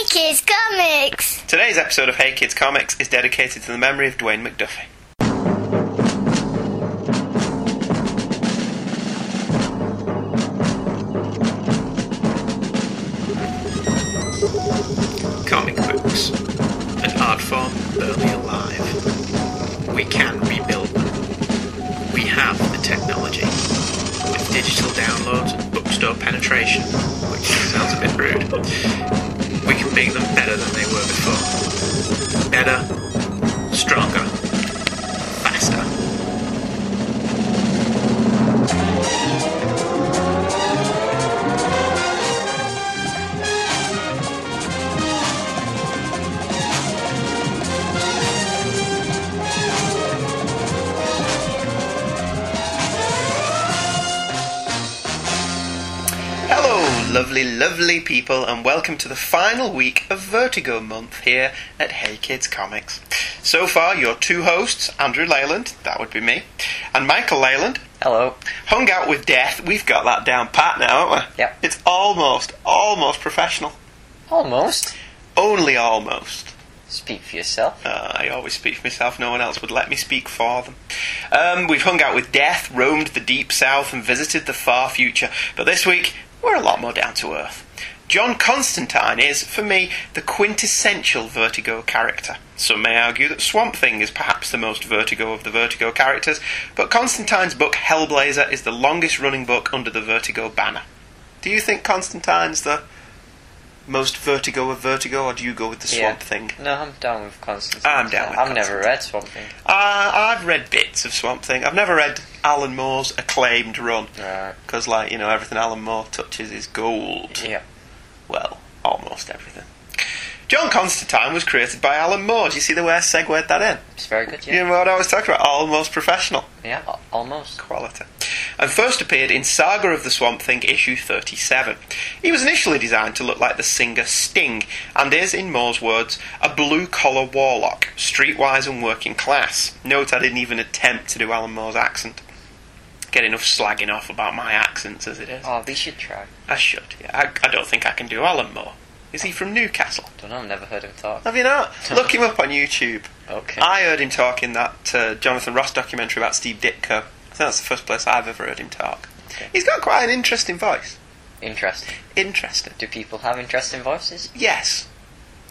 Hey Kids Comics! Today's episode of Hey Kids Comics is dedicated to the memory of Dwayne McDuffie. Comic books, an art form barely alive. We can rebuild them. We have the technology. With digital downloads and bookstore penetration, which sounds a bit rude, we can make them better than they were before. Better, stronger, faster. Lovely people, and welcome to the final week of Vertigo month here at Hey Kids Comics. So far, your two hosts, Andrew Leyland, that would be me, and Michael Leyland. Hello. Hung out with death. We've got that down pat now, haven't we? Yep. It's almost professional. Almost? Only almost. Speak for yourself. I always speak for myself. No one else would let me speak for them. We've hung out with death, roamed the deep south, and visited the far future. But this week, we're a lot more down to earth. John Constantine is, for me, the quintessential Vertigo character. Some may argue that Swamp Thing is perhaps the most Vertigo of the Vertigo characters, but Constantine's book Hellblazer is the longest-running book under the Vertigo banner. Do you think Constantine's the most Vertigo of Vertigo, or do you go with the Swamp Thing? No, I'm down with Constantine. I'm down with Constantine. I've never read Swamp Thing. I've read bits of Swamp Thing. I've never read Alan Moore's acclaimed run. Because, everything Alan Moore touches is gold. Yeah. Well, almost everything. John Constantine was created by Alan Moore. Do you see the way I segued that in? It's very good, yeah. You know what I was talking about? Almost professional. Yeah, almost. Quality. And first appeared in Saga of the Swamp Thing, issue 37. He was initially designed to look like the singer Sting, and is, in Moore's words, a blue-collar warlock, streetwise and working class. Note I didn't even attempt to do Alan Moore's accent. Get enough slagging off about my accents as it is. Oh, they should try. I should, yeah. I don't think I can do Alan Moore. Is he from Newcastle? I don't know, I've never heard him talk. Have you not? Look him up on YouTube. Okay. I heard him talk in that Jonathan Ross documentary about Steve Ditko. I think that's the first place I've ever heard him talk. Okay. He's got quite an interesting voice. Interesting. Do people have interesting voices? Yes.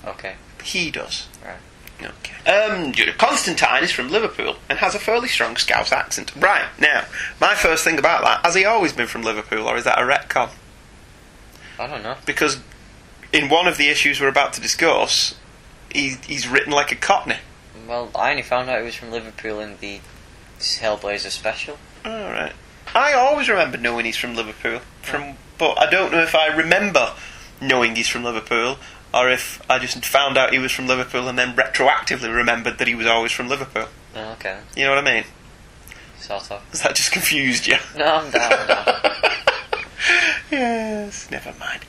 Okay. He does. Right. Okay. Constantine is from Liverpool and has a fairly strong Scouse accent. Right, now, my first thing about that, has he always been from Liverpool or is that a retcon? I don't know. Because in one of the issues we're about to discuss, he's written like a Cockney. Well, I only found out he was from Liverpool in the Hellblazer special. Alright. I always remember knowing he's from Liverpool, but I don't know if I remember knowing he's from Liverpool, or if I just found out he was from Liverpool and then retroactively remembered that he was always from Liverpool. Oh, okay. You know what I mean? Sort of. Has that just confused you? No, I'm down. Yes, never mind.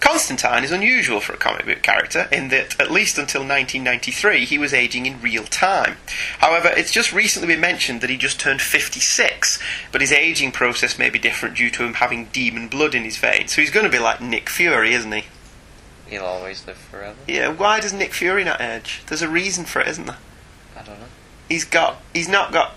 Constantine is unusual for a comic book character in that, at least until 1993, he was aging in real time. However, it's just recently been mentioned that he just turned 56, but his aging process may be different due to him having demon blood in his veins. So he's going to be like Nick Fury, isn't he? He'll always live forever. Yeah, why does Nick Fury not age? There's a reason for it, isn't there? I don't know. He's not got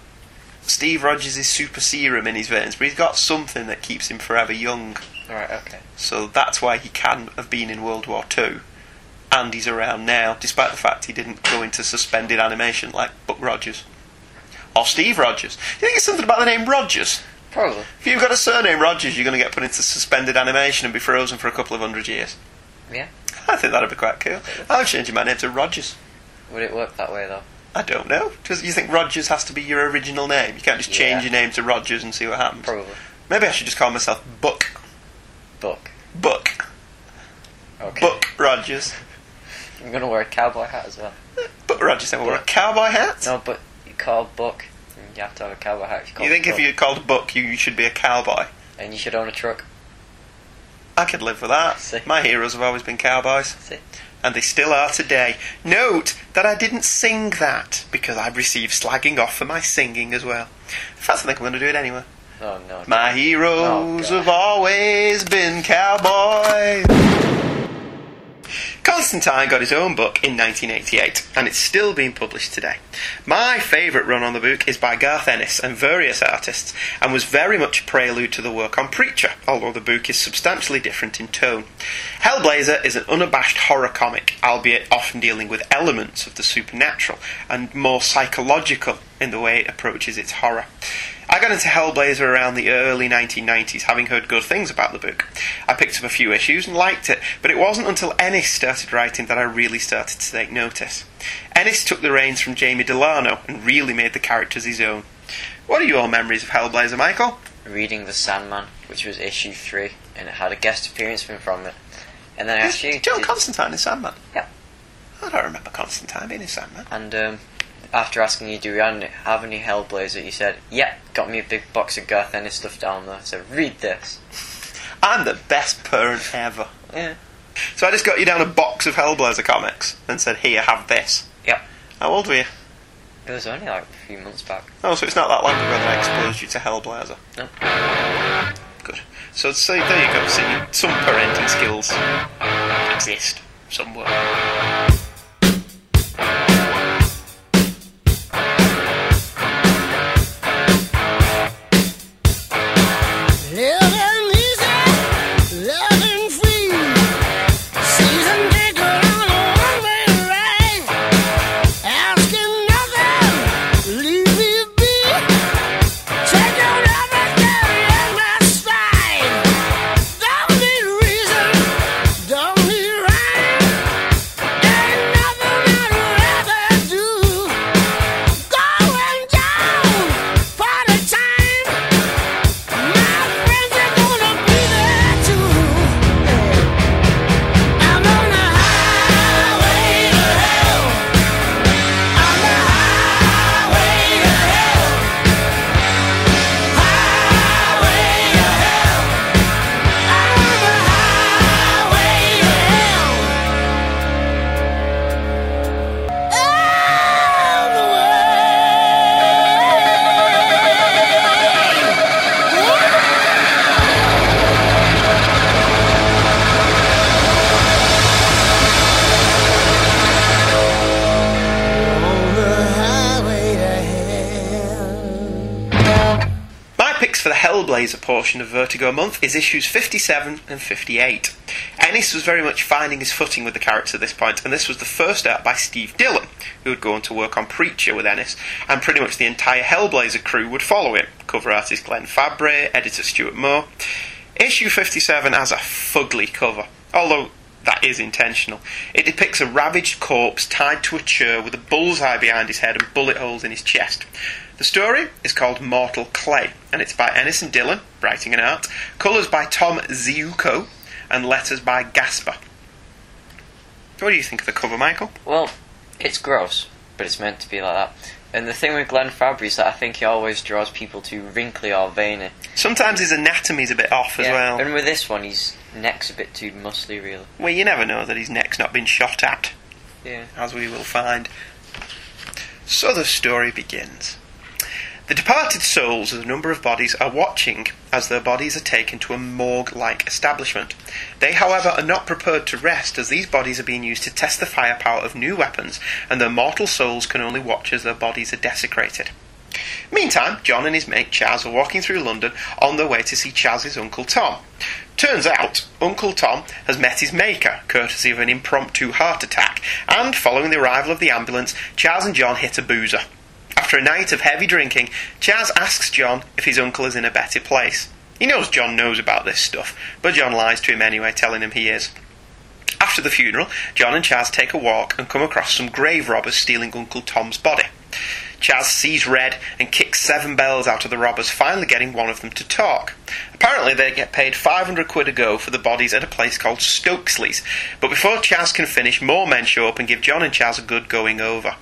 Steve Rogers' super serum in his veins, but he's got something that keeps him forever young. Right, okay. So that's why he can have been in World War II, and he's around now, despite the fact he didn't go into suspended animation like Buck Rogers. Or Steve Rogers. Do you think it's something about the name Rogers? Probably. If you've got a surname Rogers, you're going to get put into suspended animation and be frozen for a couple of hundred years. Yeah. I think that'd be quite cool. I'm changing my name to Rogers. Would it work that way, though? I don't know. You think Rogers has to be your original name? You can't just change your name to Rogers and see what happens? Probably. Maybe I should just call myself Buck. Buck. Okay. Buck Rogers. I'm going to wear a cowboy hat as well. Buck Rogers never wore a cowboy hat? No, but you call Buck, you have to have a cowboy hat. You think if you're called Buck, you should be a cowboy? And you should own a truck. I could live with that. See? My heroes have always been cowboys. See? And they still are today. Note that I didn't sing that, because I've received slagging off for my singing as well. In fact, I think I'm going to do it anyway. Oh, no. My heroes have always been cowboys. Constantine got his own book in 1988, and it's still being published today. My favourite run on the book is by Garth Ennis and various artists, and was very much a prelude to the work on Preacher, although the book is substantially different in tone. Hellblazer is an unabashed horror comic, albeit often dealing with elements of the supernatural, and more psychological in the way it approaches its horror. I got into Hellblazer around the early 1990s, having heard good things about the book. I picked up a few issues and liked it, but it wasn't until Ennis started writing that I really started to take notice. Ennis took the reins from Jamie Delano and really made the characters his own. What are your memories of Hellblazer, Michael? Reading The Sandman, which was issue 3, and it had a guest appearance from it. And then actually... John Constantine in Sandman? Yeah. I don't remember Constantine being in Sandman. And, after asking you, do we have any Hellblazer, you said, yeah, got me a big box of Garth Ennis stuff down there, so read this. I'm the best parent ever. Yeah. So I just got you down a box of Hellblazer comics and said, here, have this. Yep. How old were you? It was only like a few months back. Oh, so it's not that long ago that I exposed you to Hellblazer. No. Good. So there you go, so some parenting skills exist somewhere. Hellblazer portion of Vertigo Month is issues 57 and 58. Ennis was very much finding his footing with the character at this point, and this was the first art by Steve Dillon, who would go on to work on Preacher with Ennis, and pretty much the entire Hellblazer crew would follow him. Cover artist Glenn Fabry, editor Stuart Moore. Issue 57 has a fugly cover, although that is intentional. It depicts a ravaged corpse tied to a chair with a bullseye behind his head and bullet holes in his chest. The story is called Mortal Clay, and it's by Ennis and Dillon, writing and art, colours by Tom Ziuko, and letters by Gasper. What do you think of the cover, Michael? Well, it's gross, but it's meant to be like that. And the thing with Glenn Fabry is that I think he always draws people too wrinkly or veiny. Sometimes his anatomy's a bit off as well. And with this one, his neck's a bit too muscly, really. Well, you never know that his neck's not been shot at. Yeah. As we will find. So the story begins. The departed souls of a number of bodies are watching as their bodies are taken to a morgue-like establishment. They, however, are not prepared to rest as these bodies are being used to test the firepower of new weapons, and their mortal souls can only watch as their bodies are desecrated. Meantime, John and his mate Chas are walking through London on their way to see Chas's Uncle Tom. Turns out, Uncle Tom has met his maker, courtesy of an impromptu heart attack, and following the arrival of the ambulance, Chas and John hit a boozer. After a night of heavy drinking, Chas asks John if his uncle is in a better place. He knows John knows about this stuff, but John lies to him anyway, telling him he is. After the funeral, John and Chas take a walk and come across some grave robbers stealing Uncle Tom's body. Chas sees red and kicks 7 bells out of the robbers, finally getting one of them to talk. Apparently they get paid 500 quid a go for the bodies at a place called Stokesley's, but before Chas can finish, more men show up and give John and Chas a good going over.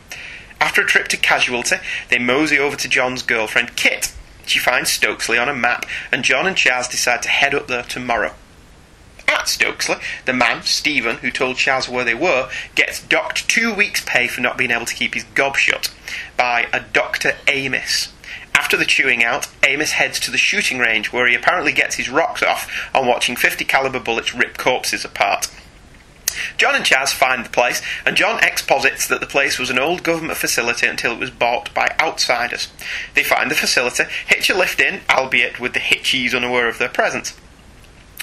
After a trip to Casualty, they mosey over to John's girlfriend, Kit. She finds Stokesley on a map, and John and Chas decide to head up there tomorrow. At Stokesley, the man, Stephen, who told Chas where they were, gets docked 2 weeks' pay for not being able to keep his gob shut by a Dr. Amos. After the chewing out, Amos heads to the shooting range, where he apparently gets his rocks off on watching 50 caliber bullets rip corpses apart. John and Chas find the place, and John exposits that the place was an old government facility until it was bought by outsiders. They find the facility, hitch a lift in, albeit with the hitchies unaware of their presence.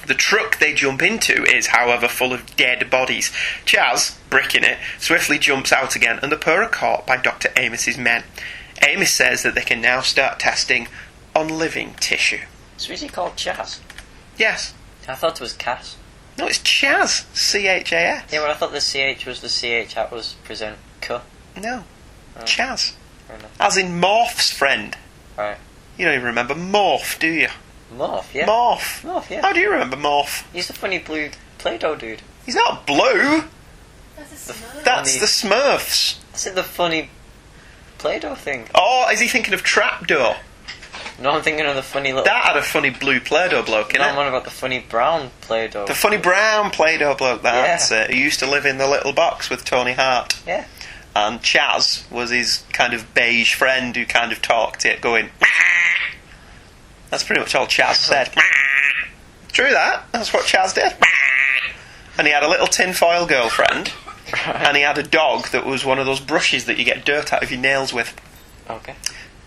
The truck they jump into is, however, full of dead bodies. Chas, bricking it, swiftly jumps out again, and the pair are caught by Dr. Amos's men. Amos says that they can now start testing on living tissue. So is he called Chas? Yes. I thought it was Cass. No, it's Chas. C-H-A-S. Yeah, well, I thought the C-H was the C-H that was present K. No. Oh. Chas. As in Morph's friend. Right. You don't even remember Morph, do you? Morph, yeah. Morph. Morph, yeah. How do you remember Morph? He's the funny blue Play-Doh dude. He's not blue. That's a Smurf. That's the Smurfs. That's it, the funny Play-Doh thing. Oh, is he thinking of Trapdoor? No, I'm thinking of the funny little... That had a funny blue Play-Doh bloke, innit? No, I'm on about the funny brown Play-Doh. The funny brown Play-Doh bloke, that's it. He used to live in the little box with Tony Hart. Yeah. And Chas was his kind of beige friend who kind of talked it, going... That's pretty much all Chas said. True that. That's what Chas did. And he had a little tinfoil girlfriend. Right. And he had a dog that was one of those brushes that you get dirt out of your nails with. Okay.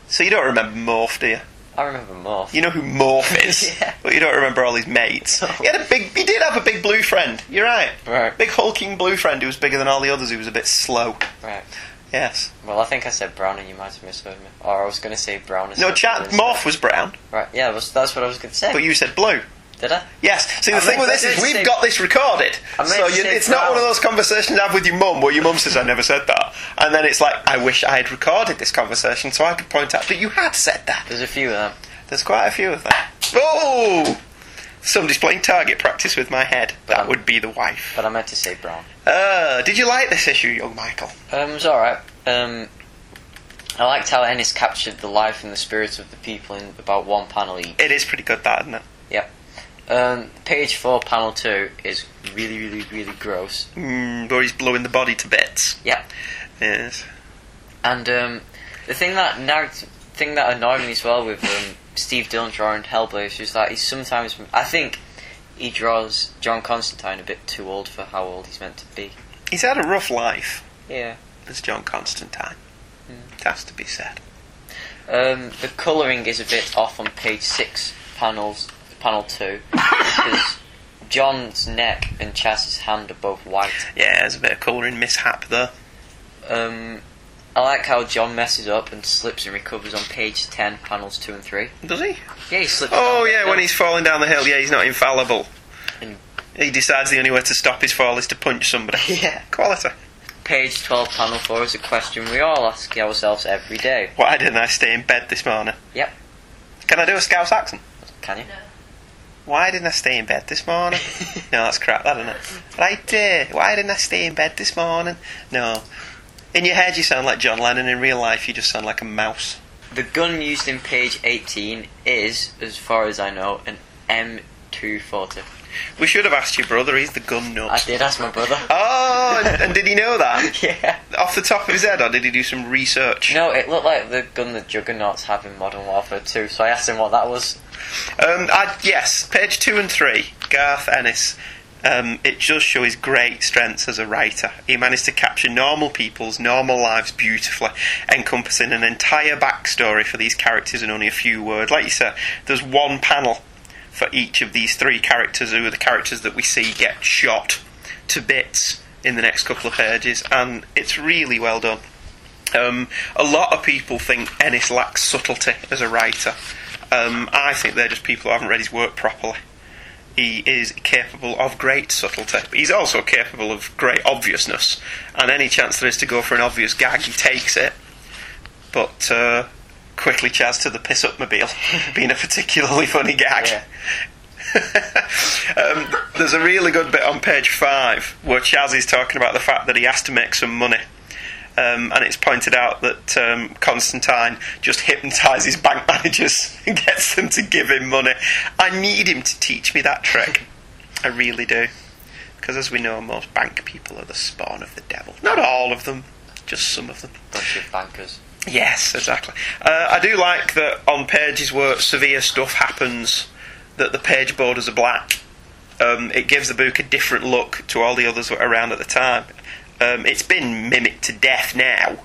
So you don't remember Morph, do you? I remember Morph. You know who Morph is, yeah. But you don't remember all his mates. No. He did have a big blue friend. You're right. Right. Big hulking blue friend who was bigger than all the others. Who was a bit slow. Right. Yes. Well, I think I said brown and you might have misheard me. Or I was going to say brown. No, Morph was brown. Right, yeah, that's what I was going to say. But you said blue. Did I? Yes. See, the thing with this is we've got this recorded. So it's not one of those conversations I have with your mum where your mum says, I never said that. And then it's like, I wish I had recorded this conversation so I could point out that you had said that. There's a few of them. There's quite a few of them. Oh! Somebody's playing target practice with my head. That would be the wife. But I meant to say brown. Did you like this issue, young Michael? It was alright. I liked how Ennis captured the life and the spirits of the people in about one panel each. It is pretty good, that, isn't it? Yep. Page 4, panel 2 is really, really, really gross. Where he's blowing the body to bits. Yep. Yes. And the thing that annoyed me as well with... Steve Dillon drawing Hellblazer is that he sometimes... I think he draws John Constantine a bit too old for how old he's meant to be. He's had a rough life. Yeah. As John Constantine. Mm. It has to be said. The colouring is a bit off on page 6, panel 2, because John's neck and Chas's hand are both white. Yeah, there's a bit of colouring mishap there. I like how John messes up and slips and recovers on page 10, panels 2 and 3. Does he? Yeah, he slips. Oh, yeah, when he's falling down the hill. Yeah, he's not infallible. And he decides the only way to stop his fall is to punch somebody. Yeah. Quality. Page 12, panel 4 is a question we all ask ourselves every day. Why didn't I stay in bed this morning? Yep. Can I do a Scouse accent? Can you? No. Why didn't I stay in bed this morning? No, that's crap, that, isn't it? Right there. Why didn't I stay in bed this morning? No. In your head you sound like John Lennon, in real life you just sound like a mouse. The gun used in page 18 is, as far as I know, an M240. We should have asked your brother, he's the gun nut. I did ask my brother. Oh, and did he know that? Yeah. Off the top of his head, or did he do some research? No, it looked like the gun the Juggernauts have in Modern Warfare 2, so I asked him what that was. Yes, page 2 and 3, Garth Ennis. It does show his great strengths as a writer. He managed to capture normal people's normal lives beautifully, encompassing an entire backstory for these characters in only a few words. Like you said, there's one panel for each of these three characters, who are the characters that we see get shot to bits in the next couple of pages, and it's really well done. A lot of people think Ennis lacks subtlety as a writer. I think they're just people who haven't read his work properly. He is capable of great subtlety, but he's also capable of great obviousness, and any chance there is to go for an obvious gag he takes it. But quickly Chas to the piss up mobile being a particularly funny gag. Yeah. There's a really good bit on page 5 where Chas is talking about the fact that he has to make some money, and it's pointed out that Constantine just hypnotises bank managers and gets them to give him money. I need him to teach me that trick. I really do. Because as we know, most bank people are the spawn of the devil. Not all of them, just some of them. Bunch of bankers. Yes, exactly. I do like that on pages where severe stuff happens, that the page borders are black. it gives the book a different look to all the others around at the time. It's been mimicked to death now.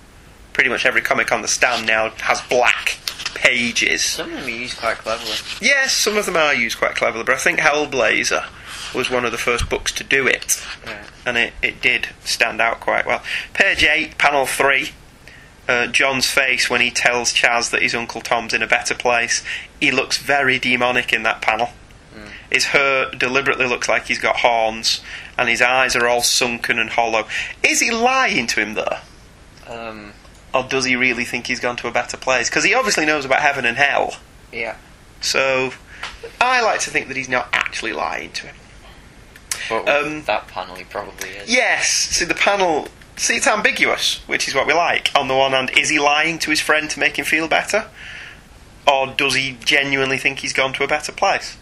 Pretty much every comic on the stand now has black pages. Some of them are used quite cleverly. Yes, some of them are used quite cleverly, but I think Hellblazer was one of the first books to do it. Yeah. And it did stand out quite well. Page 8, panel 3. John's face when he tells Chas that his Uncle Tom's in a better place. He looks very demonic in that panel. Mm. His hair deliberately looks like he's got horns, and his eyes are all sunken and hollow. Is he lying to him, though? Or does he really think he's gone to a better place? Because he obviously knows about heaven and hell. Yeah. So, I like to think that he's not actually lying to him. But that panel, he probably is. Yes, see, the panel... See, it's ambiguous, which is what we like. On the one hand, is he lying to his friend to make him feel better? Or does he genuinely think he's gone to a better place?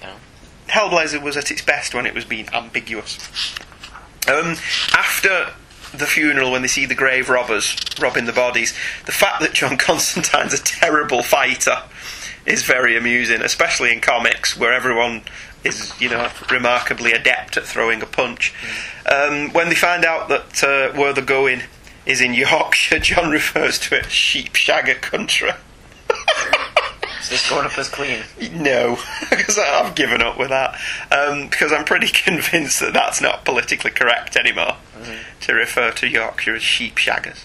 No. Hellblazer was at its best when it was being ambiguous. After the funeral, when they see the grave robbers robbing the bodies, the fact that John Constantine's a terrible fighter is very amusing, especially in comics, where everyone is, you know, remarkably adept at throwing a punch. When they find out that where they're going is in Yorkshire, John refers to it as sheepshagger country. Is this going up as clean? No, because I've given up with that. Because I'm pretty convinced that that's not politically correct anymore, to refer to Yorkshire as sheepshaggers.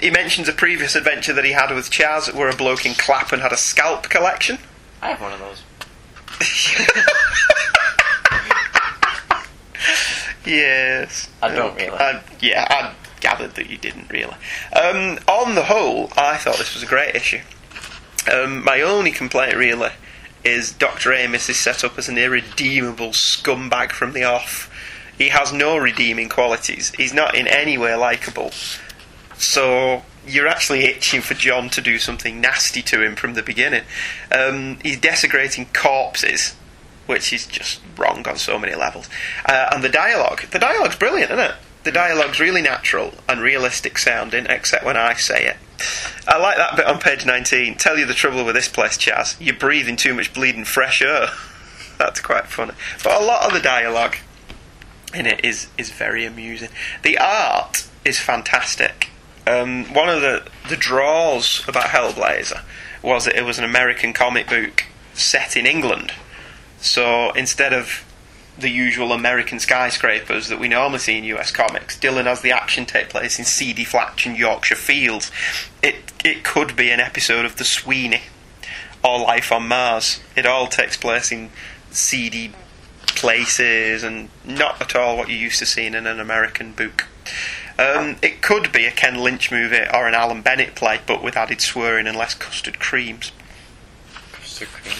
He mentions a previous adventure that he had with Chas, where a bloke in Clapham had a scalp collection. I have one of those. Yes. I don't really. Yeah, I gathered that you didn't really. On the whole, I thought this was a great issue. My only complaint, really, is Dr. Amos is set up as an irredeemable scumbag from the off. He has no redeeming qualities. He's not in any way likeable. So you're actually itching for John to do something nasty to him from the beginning. He's desecrating corpses, which is just wrong on so many levels. And the dialogue's brilliant, isn't it? The dialogue's really natural and realistic sounding, except when I say it. I like that bit on page 19. Tell you the trouble with this place, Chas. You're breathing too much bleeding fresh air. That's quite funny. But a lot of the dialogue in it is very amusing. The art is fantastic. One of the draws about Hellblazer was that it was an American comic book set in England. So instead of the usual American skyscrapers that we normally see in US comics, Dillon has the action take place in Seedy Flats and Yorkshire Fields. It could be an episode of The Sweeney or Life on Mars. It all takes place in seedy places and not at all what you're used to seeing in an American book. It could be a Ken Lynch movie or an Alan Bennett play, but with added swearing and less custard creams. Custard cream?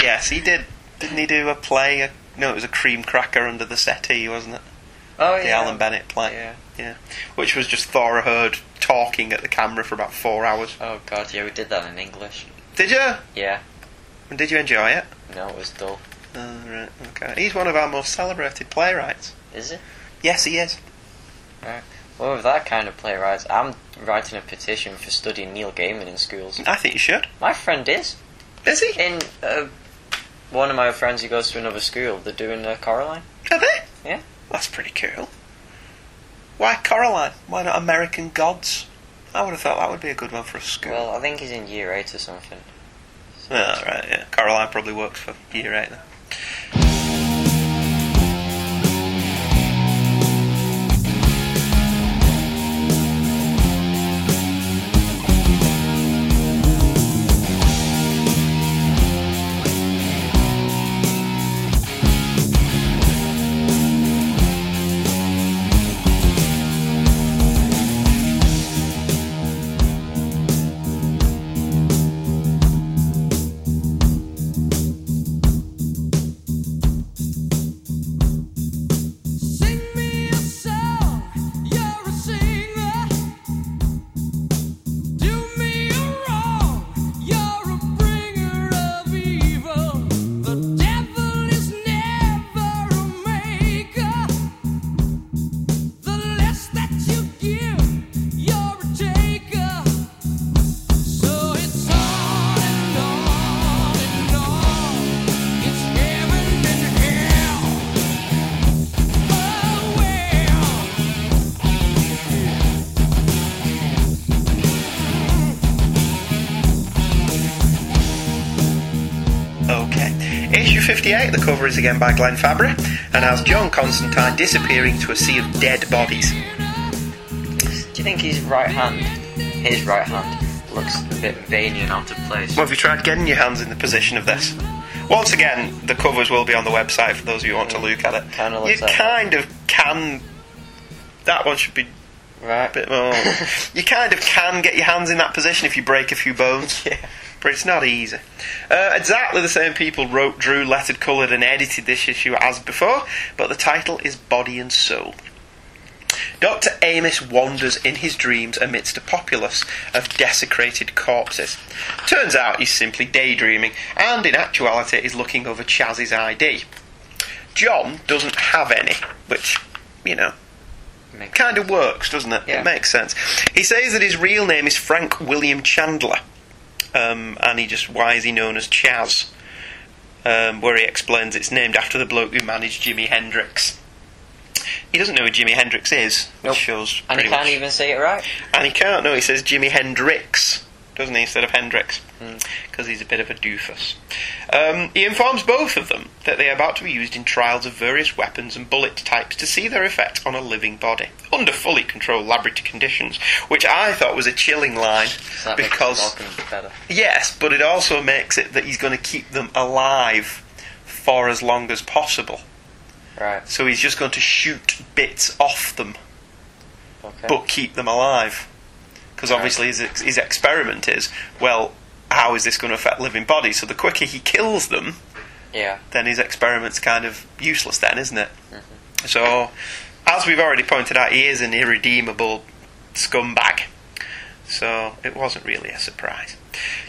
Yes, he did. Didn't he do a play? No, it was a cream cracker under the settee, wasn't it? Oh, yeah. The Alan Bennett play. Yeah. Which was just Thora Heard talking at the camera for about 4 hours. Oh, God, yeah, we did that in English. Did you? Yeah. And did you enjoy it? No, it was dull. Oh, right, okay. He's one of our most celebrated playwrights. Is he? Yes, he is. Right. Well, with that kind of playwrights, I'm writing a petition for studying Neil Gaiman in schools. I think you should. My friend is. Is he? One of my friends who goes to another school, they're doing Coraline. Are they? Yeah. That's pretty cool. Why Coraline? Why not American Gods? I would have thought that would be a good one for a school. Well, I think he's in year 8 or something. So. Oh, right, yeah. Coraline probably works for year 8 then. 258, the cover is again by Glenn Fabry and has John Constantine disappearing to a sea of dead bodies. Do you think his right hand looks a bit veiny and out of place? Well, have you tried getting your hands in the position of this? Once again, the covers will be on the website for those of you who want to look at it. That one should be right. A bit more. You kind of can get your hands in that position if you break a few bones. Yeah. But it's not easy. Exactly the same people wrote, drew, lettered, coloured and edited this issue as before, but the title is Body and Soul. Dr. Amos wanders in his dreams amidst a populace of desecrated corpses. Turns out he's simply daydreaming, and in actuality is looking over Chaz's ID. John doesn't have any, which, you know, kind of works, doesn't it? Yeah. It makes sense. He says that his real name is Frank William Chandler, and why is he known as Chas? Where he explains it's named after the bloke who managed Jimi Hendrix. He doesn't know who Jimi Hendrix is, which shows. And he can't even say it right. And he can't. No, he says Jimi Hendrix, doesn't he, instead of Hendrix, because he's a bit of a doofus. He informs both of them that they are about to be used in trials of various weapons and bullet types to see their effect on a living body under fully controlled laboratory conditions, which I thought was a chilling line, so because better. Yes, but it also makes it that he's going to keep them alive for as long as possible. Right. So he's just going to shoot bits off them, but keep them alive. Because obviously his experiment is, well, how is this going to affect living bodies? So the quicker he kills them, then his experiment's kind of useless then, isn't it? Mm-hmm. So, as we've already pointed out, he is an irredeemable scumbag. So it wasn't really a surprise.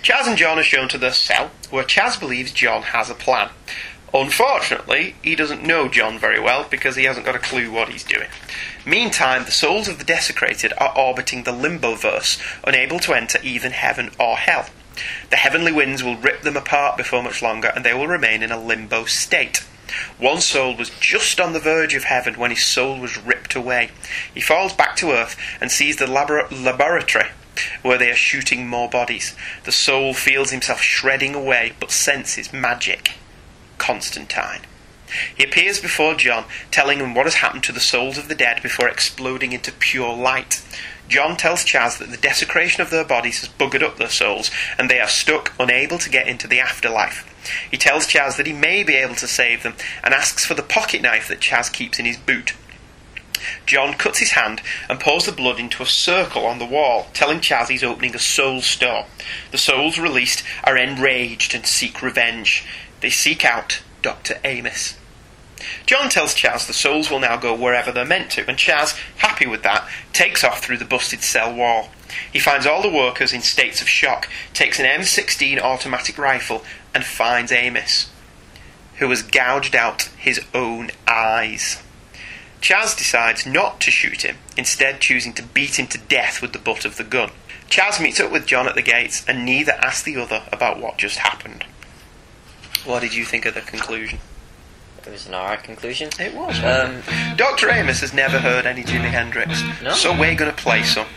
Chas and John are shown to the cell, where Chas believes John has a plan. Unfortunately, he doesn't know John very well because he hasn't got a clue what he's doing. Meantime, the souls of the desecrated are orbiting the Limboverse, unable to enter either heaven or hell. The heavenly winds will rip them apart before much longer, and they will remain in a limbo state. One soul was just on the verge of heaven when his soul was ripped away. He falls back to earth and sees the laboratory where they are shooting more bodies. The soul feels himself shredding away but senses magic. Constantine. He appears before John, telling him what has happened to the souls of the dead before exploding into pure light. John tells Chas that the desecration of their bodies has buggered up their souls, and they are stuck, unable to get into the afterlife. He tells Chas that he may be able to save them, and asks for the pocket knife that Chas keeps in his boot. John cuts his hand and pours the blood into a circle on the wall, telling Chas he's opening a soul store. The souls released are enraged and seek revenge. They seek out Dr. Amos. John tells Chas the souls will now go wherever they're meant to, and Chas, happy with that, takes off through the busted cell wall. He finds all the workers in states of shock, takes an M16 automatic rifle, and finds Amos, who has gouged out his own eyes. Chas decides not to shoot him, instead choosing to beat him to death with the butt of the gun. Chas meets up with John at the gates, and neither asks the other about what just happened. What did you think of the conclusion? It was an alright conclusion. It was. Dr. Amos has never heard any Jimi Hendrix, so we're going to play some.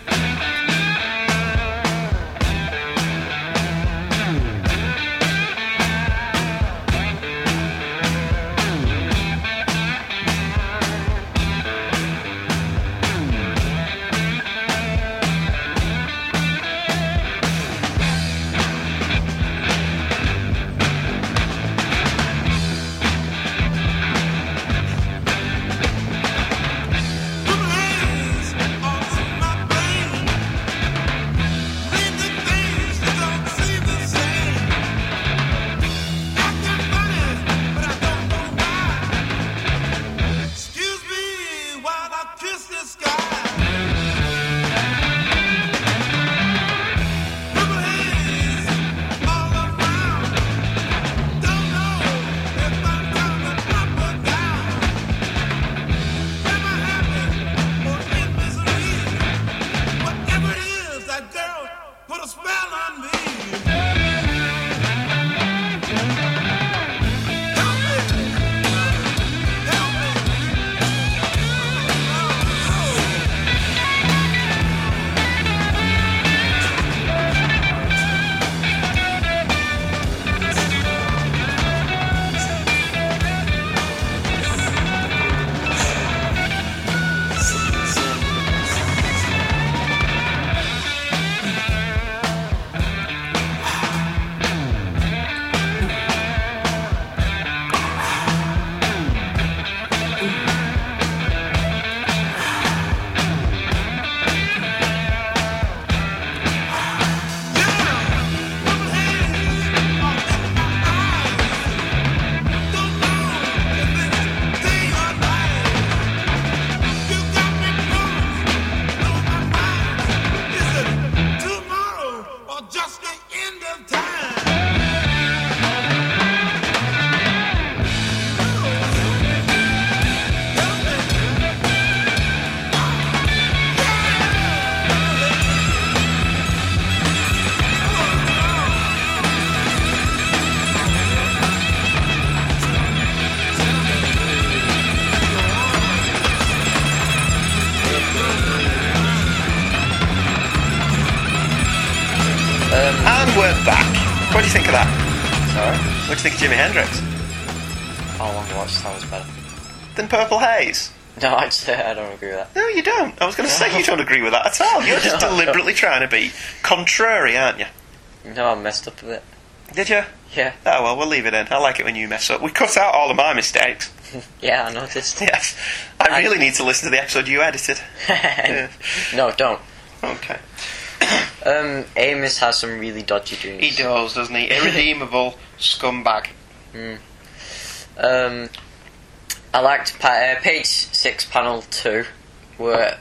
And we're back. What do you think of that? Sorry? What do you think of Jimi Hendrix? I want to watch this. That was better. Than Purple Haze? No, I don't agree with that. No, you don't. I was going to say you don't agree with that at all. You're just deliberately trying to be contrary, aren't you? No, I messed up a bit. Did you? Yeah. Oh, well, we'll leave it in. I like it when you mess up. We cut out all of my mistakes. Yeah, I noticed. Yes. I really need to listen to the episode you edited. Yeah. No, don't. Okay. Amos has some really dodgy dreams. He does, doesn't he? Irredeemable scumbag. Mm. I liked page 6, panel 2, where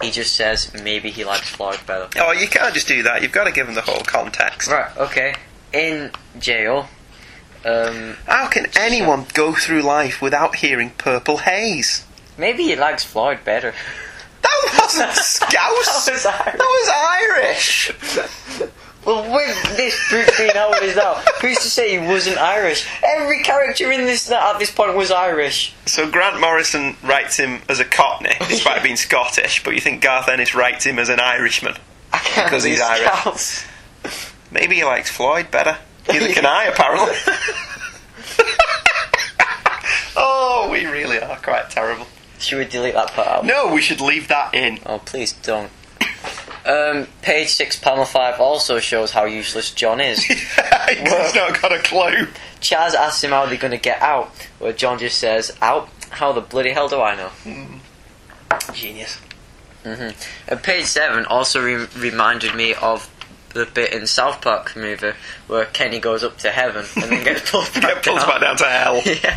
he just says maybe he likes Floyd better. Oh, you can't just do that. You've got to give him the whole context. Right, okay. In jail. How can anyone go through life without hearing Purple Haze? Maybe he likes Floyd better. That wasn't Scouse! That was Irish! Well, with this book being how it is now, who's to say he wasn't Irish? Every character in this at this point was Irish. So Grant Morrison writes him as a Cockney, despite being Scottish, but you think Garth Ennis writes him as an Irishman? I can't. Because he's Irish. Maybe he likes Floyd better. Neither can I, apparently. Oh, we really are quite terrible. Should we delete that part out? No, we should leave that in. Oh, please don't. Page 6, panel 5 also shows how useless John is. He's not got a clue. Chas asks him how they're going to get out, where John just says, out? How the bloody hell do I know? Mm. Genius. Mm-hmm. And page 7 also reminded me of the bit in South Park movie where Kenny goes up to heaven and then gets pulled back down. To hell. Yeah.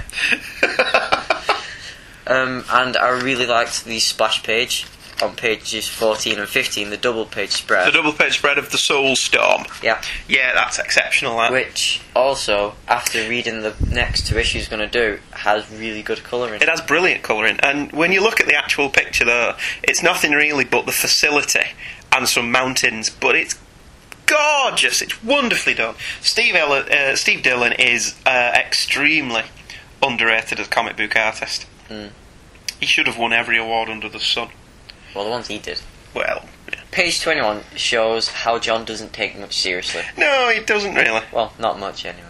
And I really liked the splash page on pages 14 and 15, the double page spread. The double page spread of the Soul Storm. Yeah. Yeah, that's exceptional, that. Which also, after reading the next 2 issues going to do, has really good colouring. It has brilliant colouring, and when you look at the actual picture though, it's nothing really but the facility and some mountains, but it's gorgeous. It's wonderfully done. Steve Dillon is extremely underrated as a comic book artist. Mm. He should have won every award under the sun. Well, the ones he did. Well, yeah. Page 21 shows how John doesn't take much seriously. No, he doesn't really. Well, not much anyway.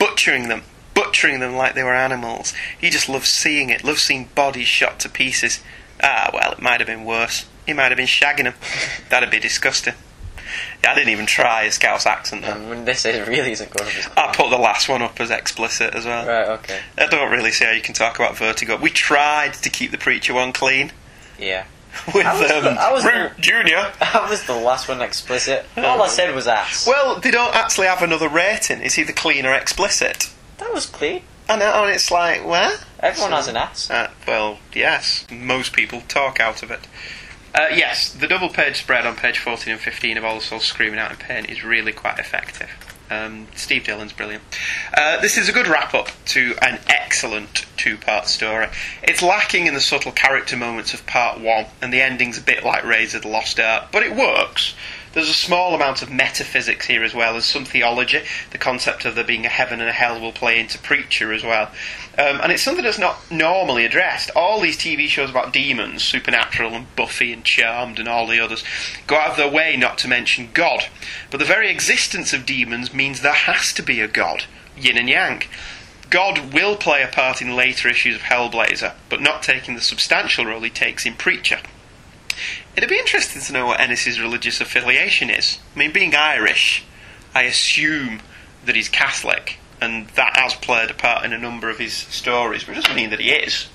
Butchering them like they were animals. He just loves seeing it. Loves seeing bodies shot to pieces. Ah, well, it might have been worse. He might have been shagging them. That'd be disgusting. I didn't even try a Scouse accent then. This really isn't good. I put the last one up as explicit as well. Right, okay. I don't really see how you can talk about Vertigo. We tried to keep the Preacher one clean. Yeah. With Root Junior. I was the last one explicit. All I said was ass. Well, they don't actually have another rating. It's either clean or explicit. That was clean. I know, and it's like, what? Everyone has an ass. Well, yes. Most people talk out of it. Yes, the double page spread on page 14 and 15 of All the Souls Screaming Out in Pain is really quite effective. Steve Dillon's brilliant. This is a good wrap up to an excellent 2-part story. It's lacking in the subtle character moments of part 1, and the ending's a bit like Razor the Lost Art, but it works. There's a small amount of metaphysics here as well as some theology. The concept of there being a heaven and a hell will play into Preacher as well. And it's something that's not normally addressed. All these TV shows about demons, Supernatural and Buffy and Charmed and all the others, go out of their way not to mention God. But the very existence of demons means there has to be a God, yin and yang. God will play a part in later issues of Hellblazer, but not taking the substantial role he takes in Preacher. It'd be interesting to know what Ennis' religious affiliation is. I mean, being Irish, I assume that he's Catholic, and that has played a part in a number of his stories, but it doesn't mean that he is.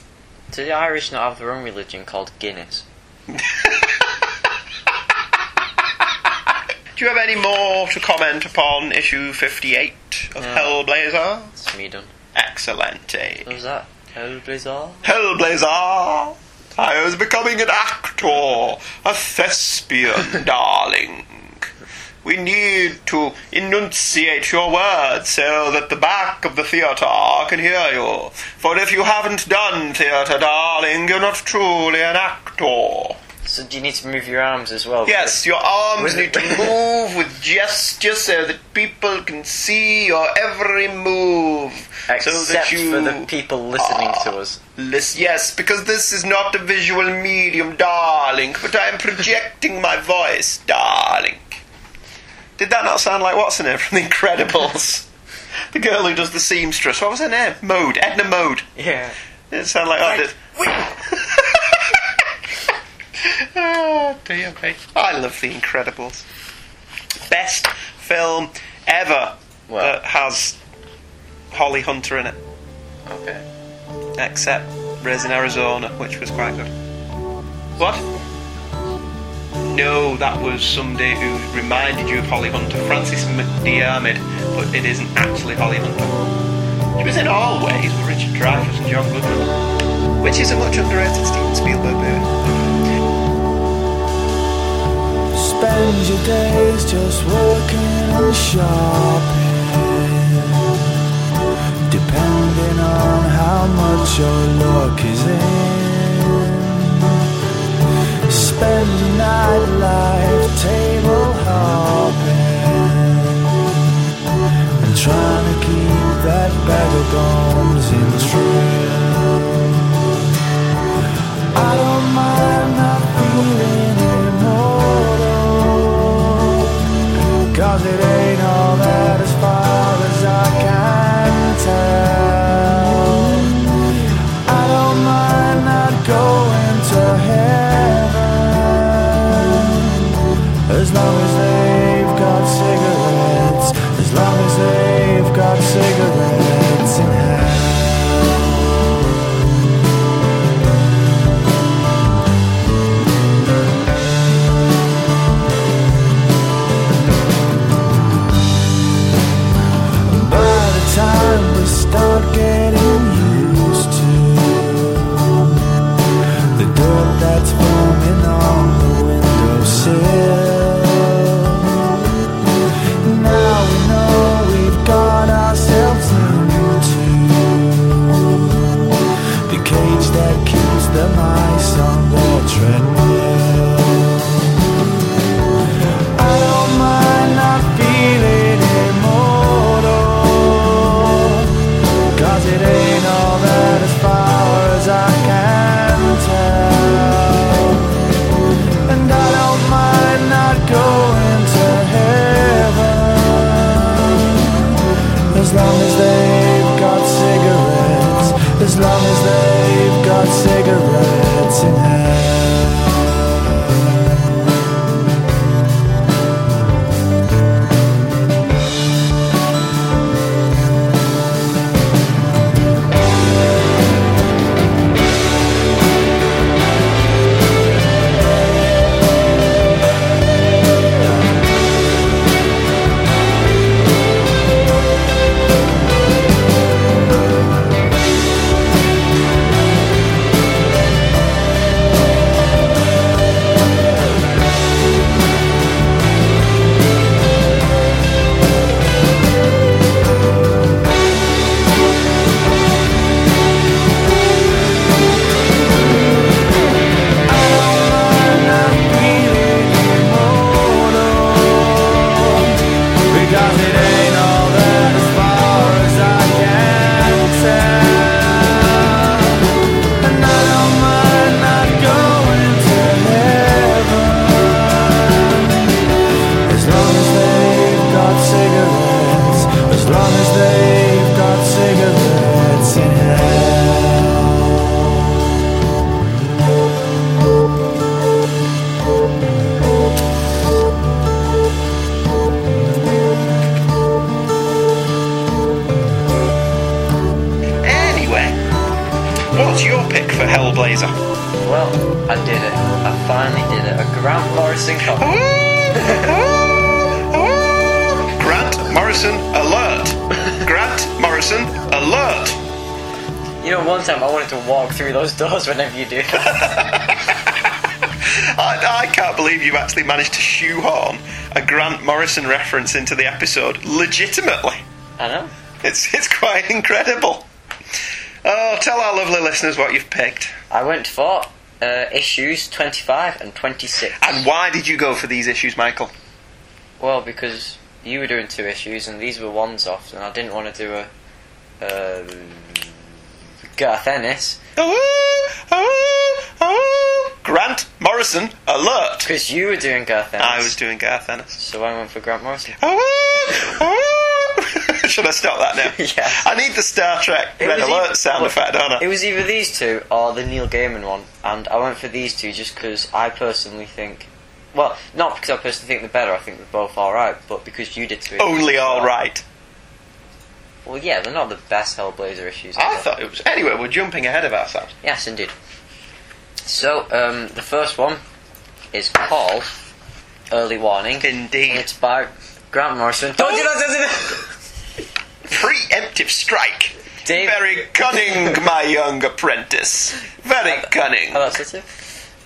Do the Irish not have their own religion called Guinness? Do you have any more to comment upon issue 58 of Hellblazer? It's me done. Excellent. What was that? Hellblazer? Hellblazer! I was becoming an actor, a thespian, darling. We need to enunciate your words so that the back of the theatre can hear you. For if you haven't done theatre, darling, you're not truly an actor. So do you need to move your arms as well? Yes, your arms need to move with gesture so that people can see your every move. Except for the people listening to us. Yes, because this is not a visual medium, darling, but I am projecting my voice, darling. Did that not sound like what's in it from The Incredibles? The girl who does the seamstress. What was her name? Mode. Edna Mode. Yeah. It sounded like that. Right. Oh, dear me. I love The Incredibles. Best film ever that has Holly Hunter in it. Okay. Except Raising Arizona, which was quite good. What? No, that was somebody who reminded you of Holly Hunter. Francis McDiarmid, but it isn't actually Holly Hunter. She was in Always with Richard Dreyfuss and John Goodman, which is a much underrated Steven Spielberg movie. Spend your days just working and shopping, depending on how much your luck is in. Spend your nightlife table hopping and trying to keep that bag of bones in trim. I don't mind not feeling immortal, cause it ain't all that as far as I can tell. I don't mind not going to heaven, as long as they've got cigarettes, as long as they've got cigarettes in hell. By the time we start getting used to the dirt that's foaming on the windowsill, now we know we've got ourselves into the cage that keeps the mice on the treadmill. I don't mind not feeling immortal, cause it ain't all that as far as I can tell. And I don't mind not going to heaven, as long as they've got cigarettes, as long as they've got cigarettes in hell. Whenever you do. I can't believe you've actually managed to shoehorn a Grant Morrison reference into the episode legitimately. I know. It's quite incredible. Oh, tell our lovely listeners what you've picked. I went for issues 25 and 26. And why did you go for these issues, Michael? Well, because you were doing two issues and these were ones-offs, and I didn't want to do a Garth Ennis. Grant Morrison. Morrison, alert! Because you were doing Garth Ennis. I was doing Garth Ennis. So I went for Grant Morrison. Should I stop that now? Yeah. I need the Star Trek Red Alert sound effect, don't I? It was either these two or the Neil Gaiman one, and I went for these two just because I personally think... Well, not because I personally think they're better, I think they're both alright, but because you did too. Only alright. Well, yeah, they're not the best Hellblazer issues ever. I thought it was... Anyway, we're jumping ahead of ourselves. Yes, indeed. So, the first one is called Early Warning. Indeed. And it's by Grant Morrison. Don't do that! Preemptive strike. Dave. Very cunning, my young apprentice. Very cunning. Oh, that's it.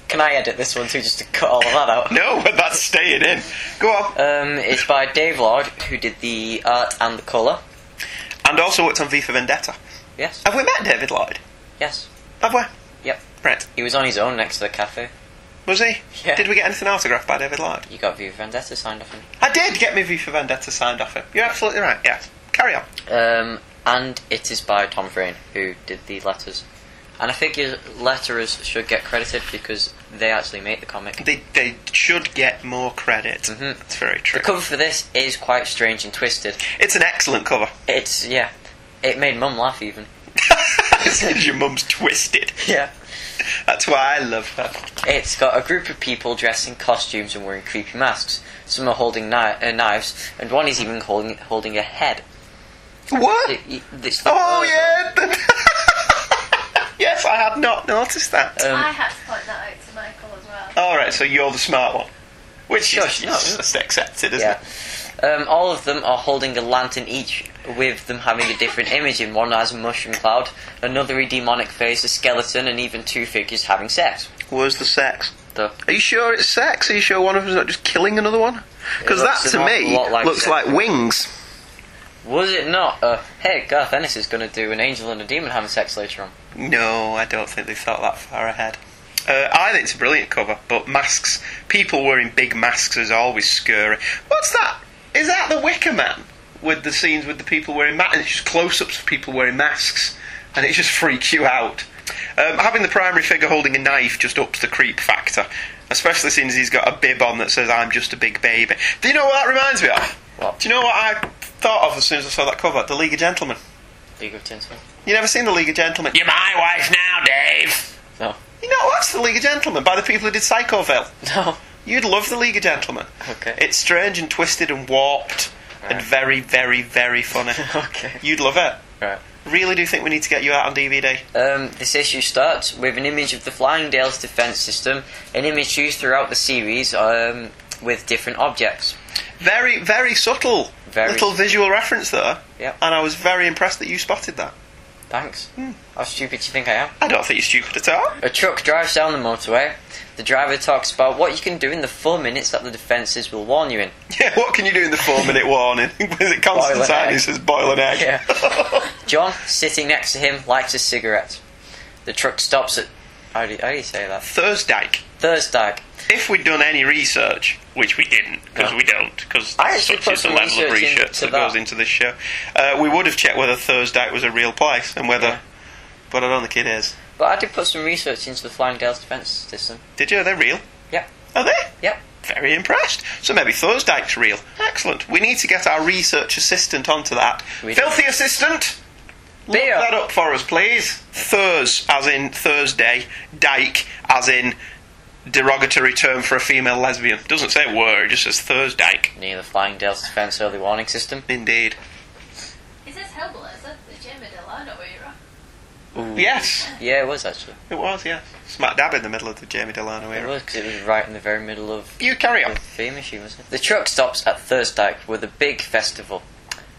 Can I edit this one too, just to cut all of that out? No, but that's staying in. Go on. It's by Dave Lord, who did the art and the colour. And also worked on V for Vendetta. Yes. Have we met David Lloyd? Yes. Have we? Yep. Right. He was on his own next to the cafe. Was he? Yeah. Did we get anything autographed by David Lloyd? You got V for Vendetta signed off him. I did get me V for Vendetta signed off him. You're absolutely right, yes. Carry on. And it is by Tom Frayne, who did the letters. And I think your letterers should get credited because they actually make the comic. They should get more credit. Mm-hmm. That's very true. The cover for this is quite strange and twisted. It's an excellent cover. It's, yeah. It made Mum laugh, even. It's because your mum's twisted. Yeah. That's why I love her. It's got a group of people dressed in costumes and wearing creepy masks. Some are holding knives, and one is even holding a head. What? Yeah! Yes, I had not noticed that. I had to point that out to Michael as well. Alright, so you're the smart one. Which is just accepted, isn't it? All of them are holding a lantern each, with them having a different image in. One has a mushroom cloud, another a demonic face, a skeleton, and even two figures having sex. Where's the sex? Are you sure it's sex? Are you sure one of them's not just killing another one? Because that, to me, looks like wings. Was it not? Hey, Garth Ennis is going to do an angel and a demon having sex later on. No, I don't think they thought that far ahead. I think it's a brilliant cover, but masks, people wearing big masks is always scary. What's that? Is that the Wicker Man? With the scenes with the people wearing masks, and it's just close-ups of people wearing masks, and it just freaks you out. Having the primary figure holding a knife just ups the creep factor, especially since he's got a bib on that says I'm just a big baby. Do you know what that reminds me of? What? Do you know what I thought of as soon as I saw that cover? The League of Gentlemen. League of Gentlemen? You never seen the League of Gentlemen? You're my wife now, Dave! No. You know what's the League of Gentlemen? By the people who did Psychoville. No. You'd love the League of Gentlemen. Okay. It's strange and twisted and warped and very, very, very funny. Okay. You'd love it. Right. Really do think we need to get you out on DVD. This issue starts with an image of the Fylingdales defence system, an image used throughout the series with different objects. Very, very subtle. Visual reference there. Yeah. And I was very impressed that you spotted that. Thanks. How stupid do you think I am? I don't think you're stupid at all. A truck drives down the motorway. The driver talks about what you can do in the 4 minutes that the defences will warn you in. Yeah, what can you do in the 4 minute warning? Is it Constantine who says boil an egg? Yeah. John, sitting next to him, lights a cigarette. The truck stops at... How do you say that? Thirsdyke. If we'd done any research, which we didn't, because we don't, because such is the level of research that goes into this show, we would have checked whether Thirsdyke was a real place, and whether... Yeah. But I don't think it is. But I did put some research into the Fylingdales defence system. Did you? Are they real? Yeah. Are they? Yeah. Very impressed. So maybe Thursday's real. Excellent. We need to get our research assistant onto that. Filthy assistant! Look that up for us, please. Thurs, as in Thursday. Dyke, as in derogatory term for a female lesbian. Doesn't say word, it just says Thirsdyke. Near the Fylingdales defence early warning system. Indeed. Is this Hellblazer? The Jamie Delano era? Ooh. Yes. Yeah, it was actually. It was, yeah. Smack dab in the middle of the Jamie Delano era. It was, because it was right in the very middle of... You carry on. The theme issue, wasn't it? The truck stops at Thirsdyke with a big festival.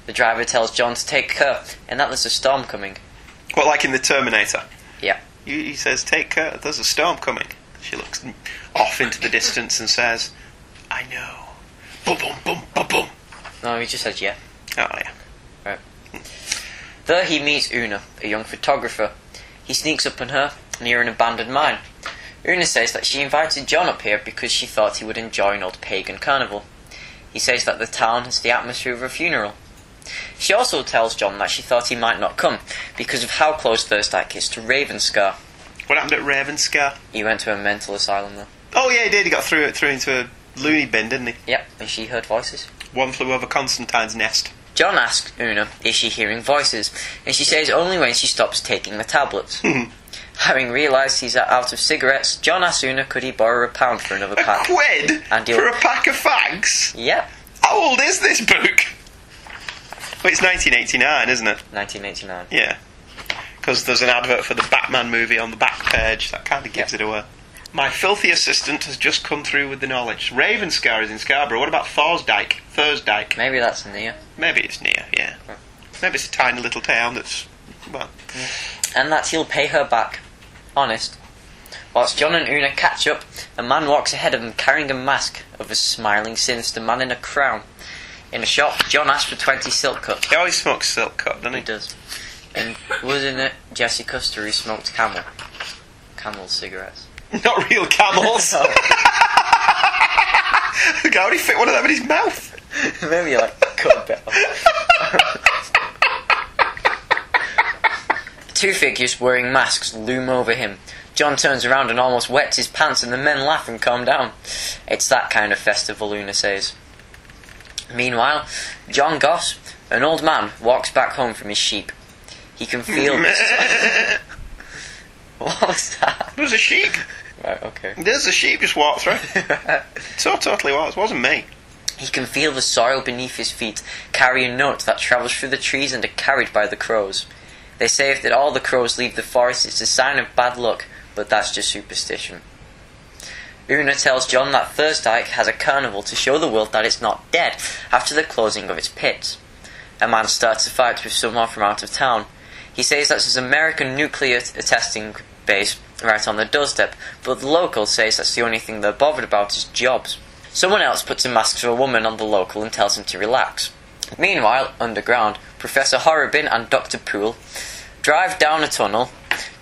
The driver tells John to take care, and that there's a storm coming. What, like in the Terminator? Yeah. He says, take care, there's a storm coming. She looks off into the distance and says, I know. Boom, boom, boom, boom, boom. No, he just says, yeah. Oh, yeah. Right. There he meets Una, a young photographer. He sneaks up on her near an abandoned mine. Una says that she invited John up here because she thought he would enjoy an old pagan carnival. He says that the town has the atmosphere of a funeral. She also tells John that she thought he might not come because of how close Thirsdyke is to Ravenscar. What happened at Ravenscar? He went to a mental asylum, though. Oh yeah, he did. He got through into a loony bin, didn't he? Yep, and she heard voices. One flew over Constantine's nest. John asks Una, is she hearing voices? And she says only when she stops taking the tablets. Having realised he's out of cigarettes, John asks Una could he borrow £1 for another pack. £1? For a pack of fags? Yep. How old is this book? Well, it's 1989, isn't it? 1989. Yeah. Because there's an advert for the Batman movie on the back page. That kind of gives it away. My filthy assistant has just come through with the knowledge. Ravenscar is in Scarborough. What about Thirsdyke? Thirsdyke. Maybe that's near. Maybe it's near, yeah. Maybe it's a tiny little town that's... well... And that he'll pay her back. Honest. Whilst John and Una catch up, a man walks ahead of them carrying a mask of a smiling, sinister man in a crown. In a shop, John asks for 20 silk cups. He always smokes silk cup, doesn't he? He does. And wasn't it Jesse Custer who smoked Camel cigarettes? Not real camels. No. Look, how would he fit one of them in his mouth? Maybe you like cut a bit off. Two figures wearing masks loom over him. John turns around and almost wets his pants, and the men laugh and calm down. It's that kind of festival, Una says. Meanwhile, John Goss, an old man, walks back home from his sheep. He can feel this. What was that? It was a sheep. Right, okay. There's a sheep just walked through. So totally was. It wasn't me. He can feel the soil beneath his feet, carry a note that travels through the trees and are carried by the crows. They say if that all the crows leave the forest, it's a sign of bad luck, but that's just superstition. Una tells John that Thirsdyke has a carnival to show the world that it's not dead after the closing of its pits. A man starts a fight with someone from out of town. He says that's his American nuclear testing base right on the doorstep, but the local says that's the only thing they're bothered about is jobs. Someone else puts a mask to a woman on the local and tells him to relax. Meanwhile, underground, Professor Horrobin and Dr. Poole drive down a tunnel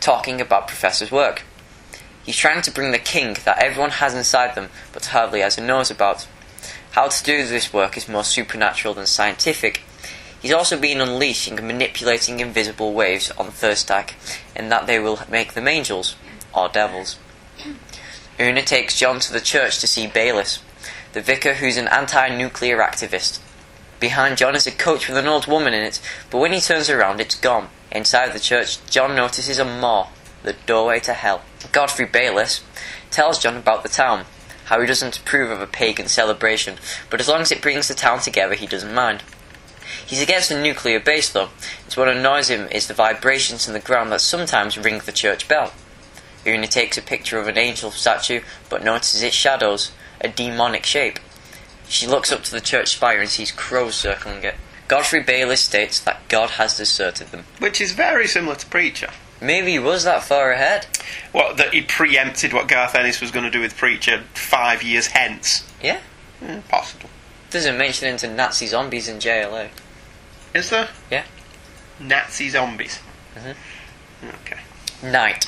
talking about Professor's work. He's trying to bring the king that everyone has inside them, but hardly has a nose about. How to do this work is more supernatural than scientific. He's also been unleashing and manipulating invisible waves on Thirsdyke, and that they will make them angels, or devils. Una takes John to the church to see Bayliss, the vicar who's an anti-nuclear activist. Behind John is a coach with an old woman in it, but when he turns around it's gone. Inside the church, John notices a moor, the doorway to hell. Godfrey Bayliss tells John about the town, how he doesn't approve of a pagan celebration, but as long as it brings the town together he doesn't mind. He's against a nuclear base though, so what annoys him is the vibrations in the ground that sometimes ring the church bell. Una takes a picture of an angel statue, but notices its shadows, a demonic shape. She looks up to the church spire and sees crows circling it. Godfrey Bayliss states that God has deserted them. Which is very similar to Preacher. Maybe he was that far ahead. Well, that he preempted what Garth Ennis was going to do with Preacher 5 years hence. Yeah? Possible. Doesn't mention into Nazi zombies in JLA. Is there? Yeah. Nazi zombies. Okay. Night.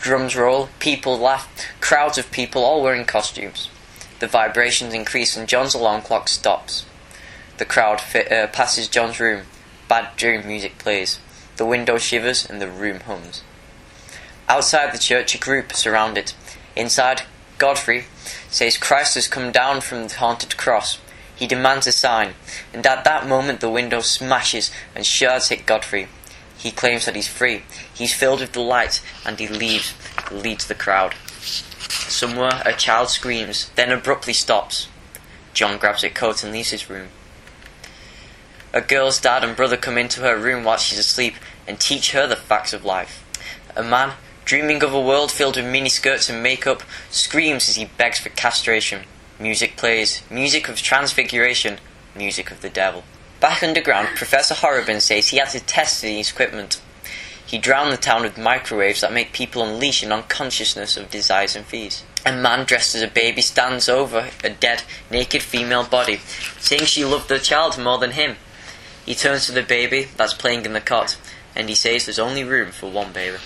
Drums roll, people laugh, crowds of people all wearing costumes. The vibrations increase and John's alarm clock stops. The crowd passes John's room. Bad dream music plays. The window shivers and the room hums. Outside the church, a group surround it. Inside, Godfrey says Christ has come down from the haunted cross. He demands a sign, and at that moment the window smashes and shards hit Godfrey. He claims that he's free, he's filled with delight, and he leads the crowd. Somewhere a child screams, then abruptly stops. John grabs her coat and leaves his room. A girl's dad and brother come into her room while she's asleep and teach her the facts of life. A man, dreaming of a world filled with miniskirts and makeup, screams as he begs for castration. Music plays, music of transfiguration, music of the devil. Back underground, Professor Horrobin says he had to test his equipment. He drowned the town with microwaves that make people unleash an unconsciousness of desires and fears. A man dressed as a baby stands over a dead, naked female body, saying she loved the child more than him. He turns to the baby that's playing in the cot, and he says there's only room for one baby.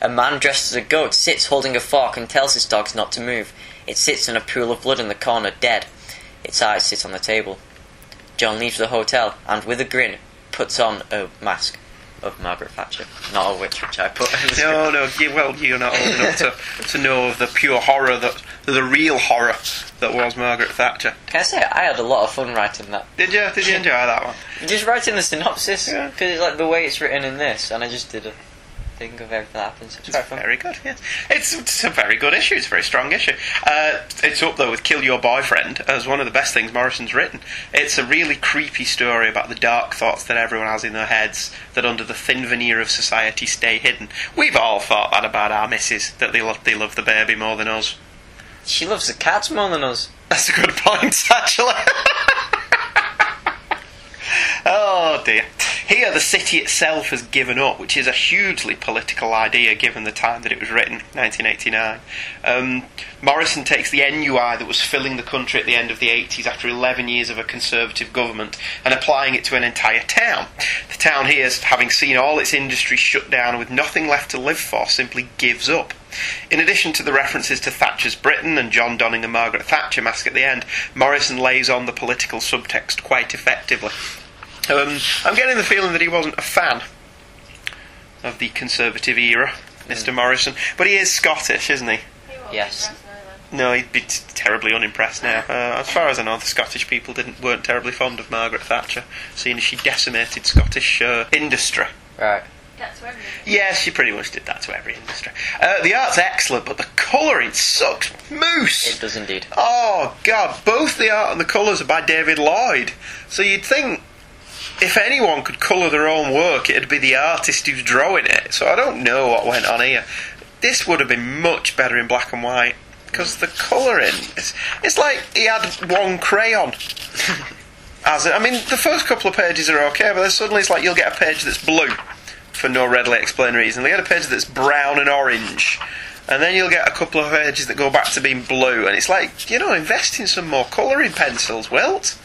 A man dressed as a goat sits holding a fork and tells his dogs not to move. It sits in a pool of blood in the corner, dead. Its eyes sit on the table. John leaves the hotel, and with a grin, puts on a mask. of Margaret Thatcher. Not all which I put in the script. No, well, you're not old enough to know of the pure horror, the real horror that was Margaret Thatcher. Can I say, I had a lot of fun writing that. Did you? Did you enjoy that one? Just writing the synopsis, because it's like the way it's written in this, and I just did a thing of everything that happens. It's very fun. Very good, yes. It's a very good issue, it's a very strong issue. It's up there with Kill Your Boyfriend as one of the best things Morrison's written. It's a really creepy story about the dark thoughts that everyone has in their heads that under the thin veneer of society stay hidden. We've all thought that about our missus, that they love the baby more than us. She loves the cats more than us. That's a good point, actually. Oh dear. Here the city itself has given up, which is a hugely political idea given the time that it was written, 1989. Morrison takes the NUI that was filling the country at the end of the 80s after 11 years of a Conservative government and applying it to an entire town. The town here, having seen all its industry shut down with nothing left to live for, simply gives up. In addition to the references to Thatcher's Britain and John donning a Margaret Thatcher mask at the end, Morrison lays on the political subtext quite effectively. I'm getting the feeling that he wasn't a fan of the Conservative era, Mr. Morrison. But he is Scottish, isn't he? Yes. No, he'd be terribly unimpressed now. As far as I know, the Scottish people weren't terribly fond of Margaret Thatcher, seeing as she decimated Scottish industry. Right. That's where yes, she pretty much did that to every industry. The art's excellent, but the colouring sucks moose. It does indeed. Oh, God. Both the art and the colours are by David Lloyd. So you'd think if anyone could colour their own work, it'd be the artist who's drawing it. So I don't know what went on here. This would have been much better in black and white, because the colouring, it's like he had one crayon. I mean, the first couple of pages are okay, but then suddenly it's like you'll get a page that's blue for no readily explained reason. They get a page that's brown and orange, and then you'll get a couple of pages that go back to being blue, and it's like, you know, invest in some more colouring pencils, Wilt.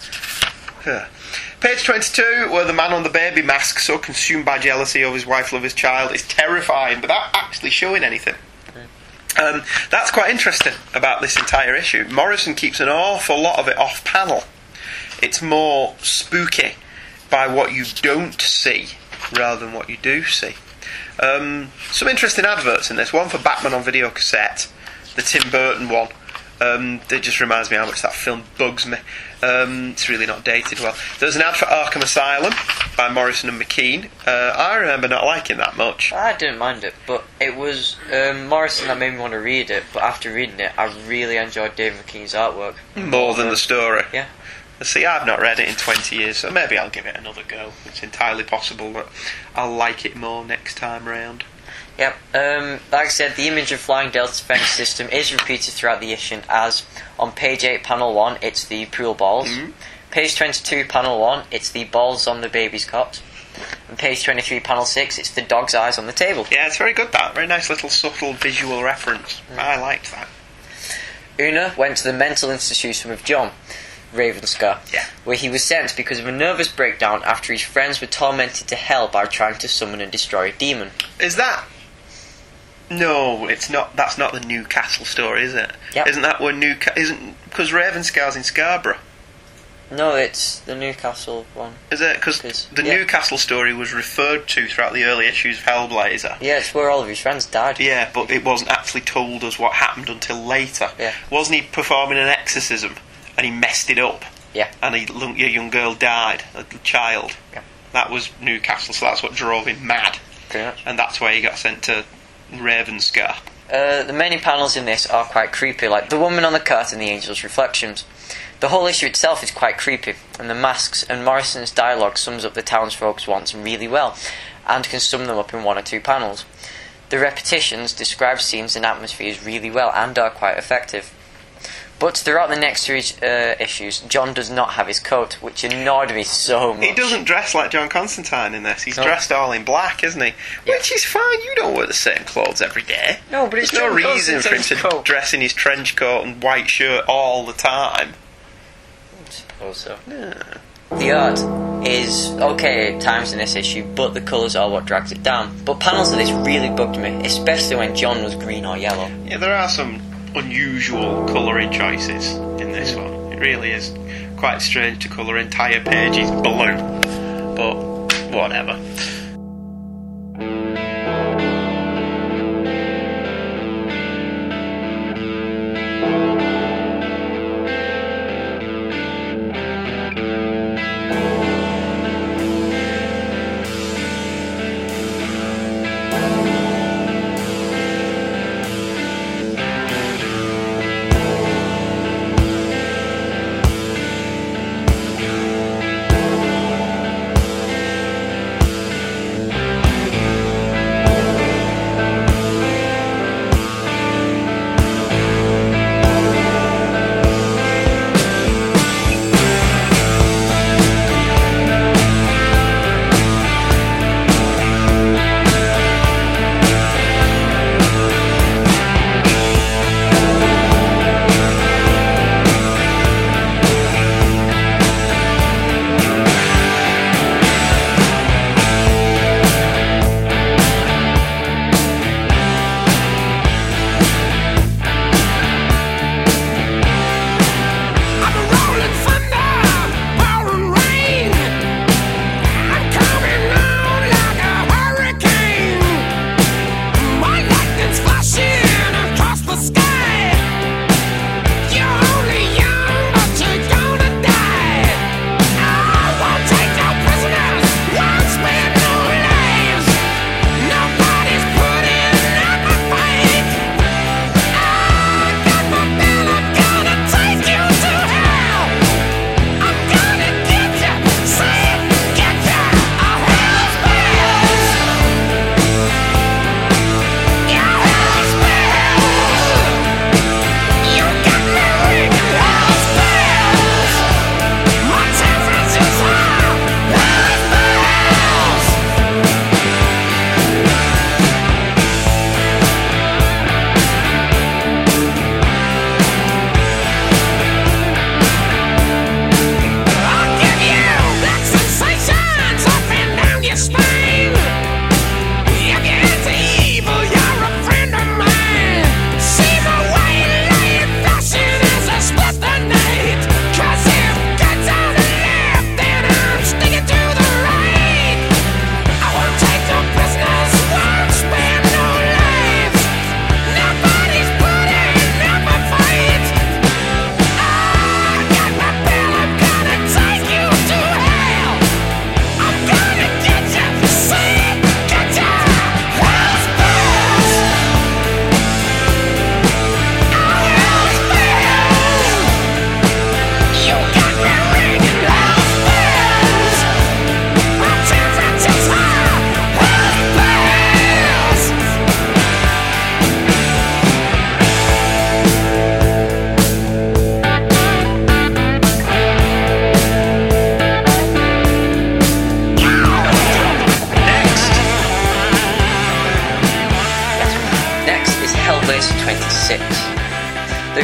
Page 22, where the man on the baby mask, so consumed by jealousy of his wife, love his child, is terrifying without actually showing anything. That's quite interesting about this entire issue. Morrison keeps an awful lot of it off panel. It's more spooky by what you don't see rather than what you do see. Some interesting adverts in this. One for Batman on video cassette, the Tim Burton one. It just reminds me how much that film bugs me. It's really not dated well. There's an ad for Arkham Asylum by Morrison and McKean. I remember not liking that much. I didn't mind it, but it was Morrison that made me want to read it, but after reading it, I really enjoyed David McKean's artwork. More than the story. Yeah. See, I've not read it in 20 years, so maybe I'll give it another go. It's entirely possible that I'll like it more next time round. Yep, like I said, the image of Fylingdales' defence system is repeated throughout the issue, as on page 8, panel 1, it's the pool balls. Page 22, panel 1, it's the balls on the baby's cot. And page 23, panel 6, it's the dog's eyes on the table. Yeah, it's very good, that. Very nice little subtle visual reference. I liked that. Una went to the mental institution with John, Ravenscar, where he was sent because of a nervous breakdown after his friends were tormented to hell by trying to summon and destroy a demon. Is that? No, it's not. That's not the Newcastle story, is it? Yep. Isn't that where isn't because Ravenscar's in Scarborough? No, it's the Newcastle one. Is it? Because the Newcastle story was referred to throughout the early issues of Hellblazer. Yeah, it's where all of his friends died. Yeah, but it wasn't actually told us what happened until later. Yeah. Wasn't he performing an exorcism? And he messed it up. Yeah. And a young girl died, a child. Yeah. That was Newcastle, so that's what drove him mad. Pretty much. And that's why he got sent to Ravenscar. The many panels in this are quite creepy, like the woman on the cart and the angel's reflections. The whole issue itself is quite creepy, and the masks and Morrison's dialogue sums up the townsfolk's wants really well, and can sum them up in one or two panels. The repetitions describe scenes and atmospheres really well, and are quite effective. But throughout the next three issues, John does not have his coat, which annoyed me so much. He doesn't dress like John Constantine in this. He's dressed all in black, isn't he? Yeah. Which is fine. You don't wear the same clothes every day. No, but it's John Constantine's for him to dress in his trench coat and white shirt all the time. I suppose so. Yeah. The art is okay at times in this issue, but the colours are what drags it down. But panels of this really bugged me, especially when John was green or yellow. Yeah, there are some unusual colouring choices in this one. It really is quite strange to colour entire pages blue, but whatever.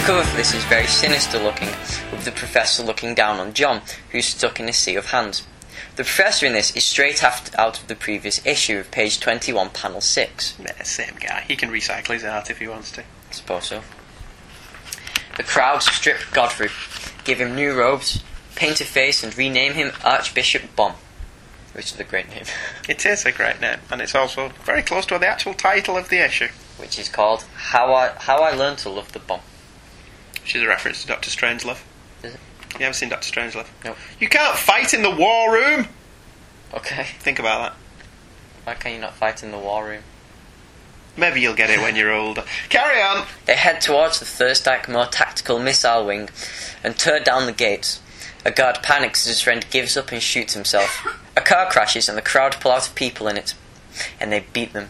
cover for this is very sinister looking, with the Professor looking down on John, who's stuck in a sea of hands. The Professor in this is straight out of the previous issue of page 21, panel 6. Yeah, same guy. He can recycle his art if he wants to. I suppose so. The crowd strip Godfrey, give him new robes, paint a face and rename him Archbishop Bomb, which is a great name. It is a great name, and it's also very close to the actual title of the issue, which is called How I Learned to Love the Bomb. Which is a reference to Dr. Strangelove. Is it? You haven't seen Dr. Strangelove? No. You can't fight in the war room! Okay. Think about that. Why can you not fight in the war room? Maybe you'll get it when you're older. Carry on! They head towards the Thirsdyke more tactical missile wing and tear down the gates. A guard panics as his friend gives up and shoots himself. A car crashes and the crowd pull out of people in it, and they beat them.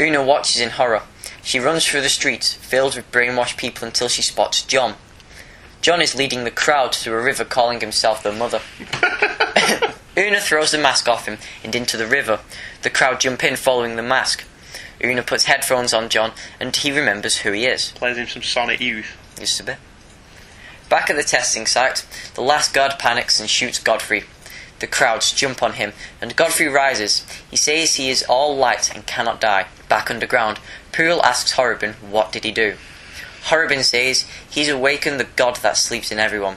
Una watches in horror. She runs through the streets, filled with brainwashed people, until she spots John. John is leading the crowd through a river calling himself the Mother. Una throws the mask off him and into the river. The crowd jump in following the mask. Una puts headphones on John and he remembers who he is. Plays him some Sonic Youth. Just a bit. Back at the testing site, the last guard panics and shoots Godfrey. The crowds jump on him and Godfrey rises. He says he is all light and cannot die. Back underground, Poole asks Horrobin what did he do. Horrobin says he's awakened the god that sleeps in everyone.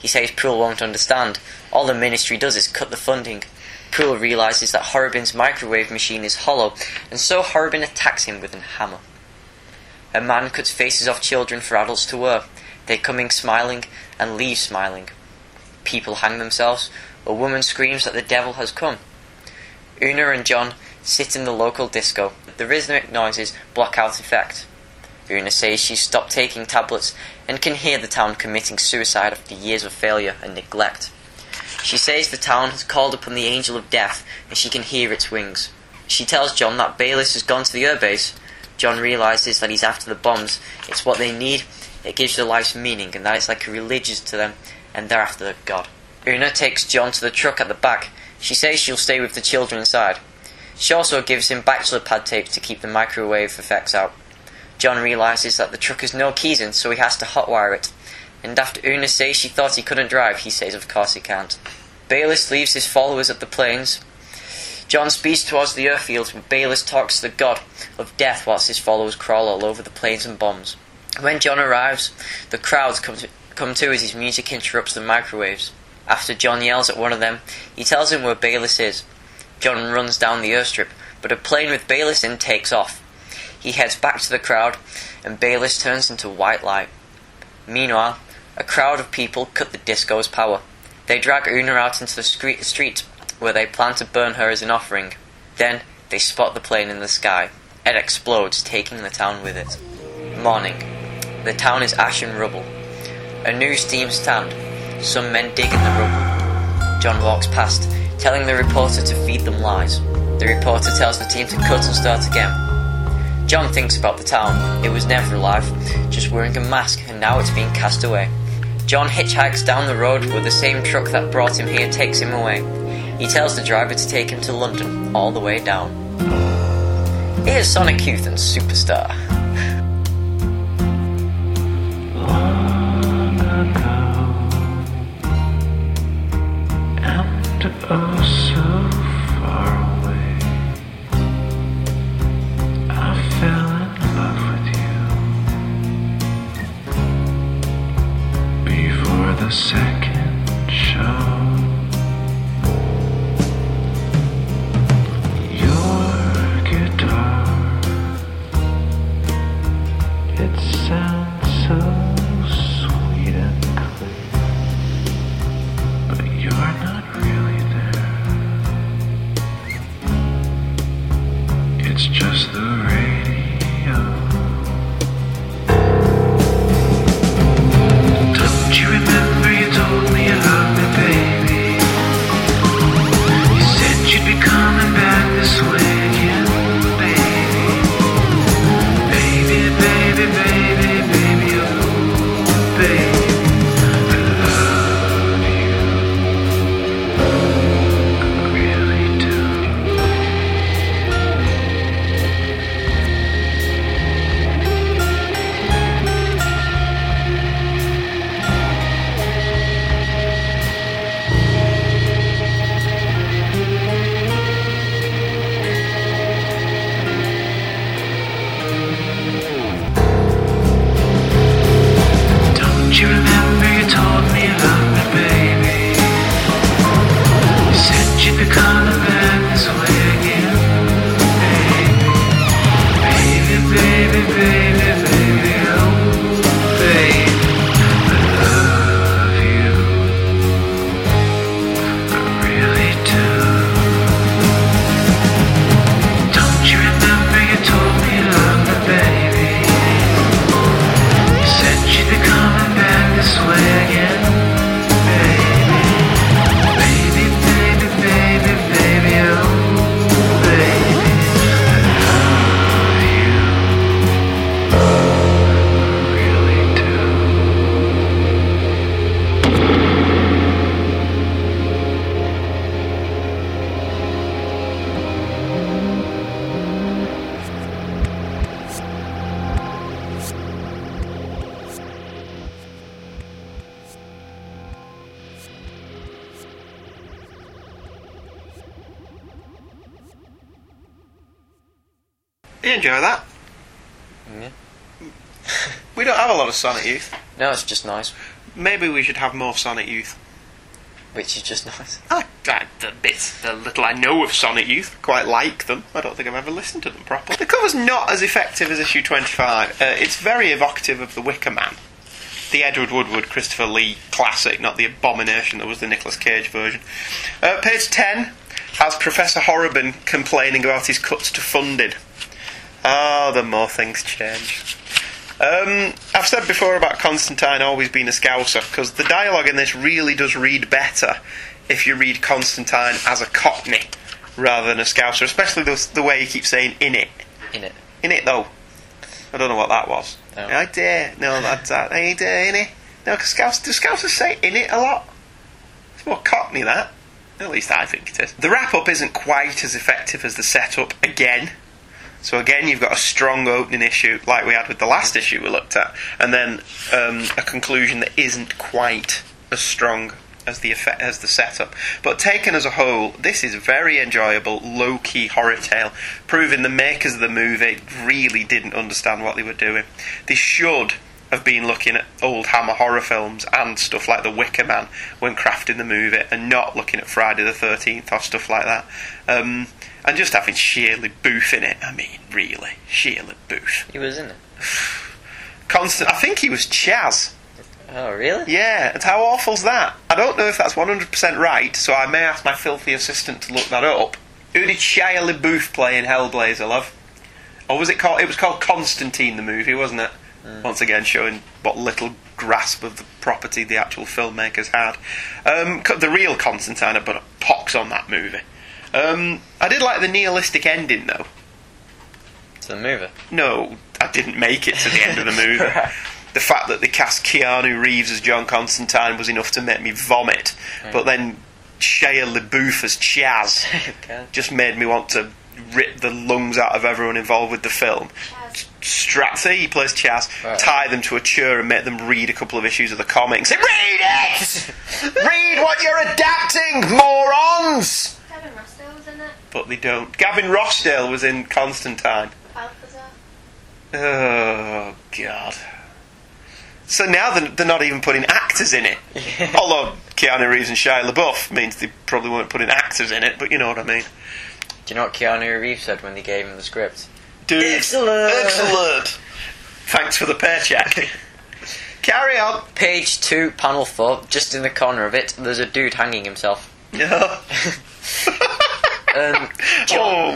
He says Poole won't understand. All the ministry does is cut the funding. Poole realises that Horrobin's microwave machine is hollow, and so Horrobin attacks him with a hammer. A man cuts faces off children for adults to wear. They come in smiling and leave smiling. People hang themselves. A woman screams that the devil has come. Una and John sit in the local disco. The rhythmic noises block out effect. Una says she's stopped taking tablets and can hear the town committing suicide after years of failure and neglect. She says the town has called upon the angel of death and she can hear its wings. She tells John that Bayliss has gone to the air base. John realises that he's after the bombs. It's what they need. It gives their lives meaning, and that it's like a religion to them, and they're after their god. Una takes John to the truck at the back. She says she'll stay with the children inside. She also gives him bachelor pad tapes to keep the microwave effects out. John realises that the truck has no keys in, so he has to hotwire it. And after Una says she thought he couldn't drive, he says of course he can't. Bayliss leaves his followers at the plains. John speeds towards the airfields, and Bayliss talks to the god of death whilst his followers crawl all over the plains and bombs. When John arrives, the crowds come to as his music interrupts the microwaves. After John yells at one of them, he tells him where Bayliss is. John runs down the airstrip, but a plane with Bayliss in takes off. He heads back to the crowd, and Bayliss turns into white light. Meanwhile, a crowd of people cut the disco's power. They drag Una out into the street, where they plan to burn her as an offering. Then, they spot the plane in the sky. It explodes, taking the town with it. Morning. The town is ash and rubble. A news team stand. Some men dig in the rubble. John walks past, telling the reporter to feed them lies. The reporter tells the team to cut and start again. John thinks about the town. It was never alive, just wearing a mask, and now it's being cast away. John hitchhikes down the road where the same truck that brought him here takes him away. He tells the driver to take him to London, all the way down. Here's Sonic Youth and Superstar. Oh, so far away, I fell in love with you before the second show. Your guitar, it sounds so sweet and clean, but you're not really. It's just the radio. Don't you remember you told me you loved me, babe? you remember you told me you loved me, baby? You said you'd become a man this way again, baby. Baby, baby, baby, baby, oh, baby, I love you, I really do. Don't you remember you told me you loved me, baby? You said you'd become a man this way again, baby. Baby, baby, baby, baby, oh, baby, I love you, I really do. You enjoy that? Yeah. We don't have a lot of Sonic Youth. No, it's just nice. Maybe we should have more Sonic Youth. Which is just nice. The little I know of Sonic Youth, quite like them. I don't think I've ever listened to them properly. The cover's not as effective as issue 25. It's very evocative of The Wicker Man. The Edward Woodward, Christopher Lee classic, not the abomination that was the Nicolas Cage version. Page 10 has Professor Horrobin complaining about his cuts to funding. Oh, the more things change. I've said before about Constantine always being a Scouser, because the dialogue in this really does read better if you read Constantine as a Cockney rather than a Scouser, especially the way he keeps saying "in it." In it. In it, though. I don't know what that was. No. I dare. No, that's that. I dare in it. No, because do Scousers say "in it" a lot? It's more Cockney, that. At least I think it is. The wrap-up isn't quite as effective as the setup again. So again, you've got a strong opening issue, like we had with the last issue we looked at, and then a conclusion that isn't quite as strong as the setup. But taken as a whole, this is very enjoyable, low-key horror tale, proving the makers of the movie really didn't understand what they were doing. They should have been looking at old Hammer horror films and stuff like The Wicker Man when crafting the movie, and not looking at Friday the 13th or stuff like that. And just having Shirley Booth in it. I mean, really, Shirley Booth. He was in it. I think he was Chas. Oh, really? Yeah, and how awful's that? I don't know if that's 100% right, so I may ask my filthy assistant to look that up. Who did Shirley Booth play in Hellblazer, love? Or was it called... It was called Constantine, the movie, wasn't it? Mm. Once again, showing what little grasp of the property the actual filmmakers had. The real Constantine had put a pox on that movie. I did like the nihilistic ending, though. To the movie? No, I didn't make it to the end of the movie. Right. The fact that they cast Keanu Reeves as John Constantine was enough to make me vomit. Right. But then Shia LaBeouf as Chaz just made me want to rip the lungs out of everyone involved with the film. Say he plays Chas, right. Tie them to a chair and make them read a couple of issues of the comics. Say, read it! Read what you're adapting, morons! But they don't. Gavin Rossdale was in Constantine. Balthazar. Oh, God. So now they're not even putting actors in it. Yeah. Although Keanu Reeves and Shia LaBeouf means they probably weren't putting actors in it, but you know what I mean. Do you know what Keanu Reeves said when they gave him the script? Dude. Excellent! Thanks for the paycheck. Carry on. Page 2, panel 4, just in the corner of it, there's a dude hanging himself. Yeah.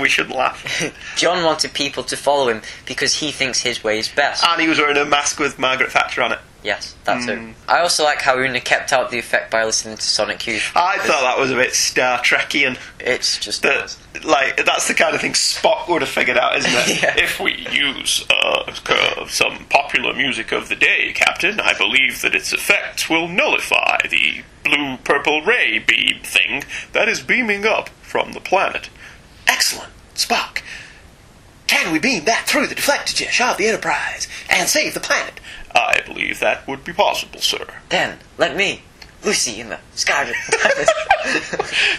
We shouldn't laugh. John wanted people to follow him because he thinks his way is best. And he was wearing a mask with Margaret Thatcher on it. Yes, that's it. I also like how Una kept out the effect by listening to Sonic Youth. I thought that was a bit Star Trekian. It's just that, nice. Like, that's the kind of thing Spock would have figured out, isn't it? Yeah. If we use some popular music of the day, Captain, I believe that its effects will nullify the blue-purple ray beam thing that is beaming up from the planet. Excellent, Spock. Can we beam that through the deflector dish of the Enterprise and save the planet? I believe that would be possible, sir. Then, let me. Lucy in the Sky.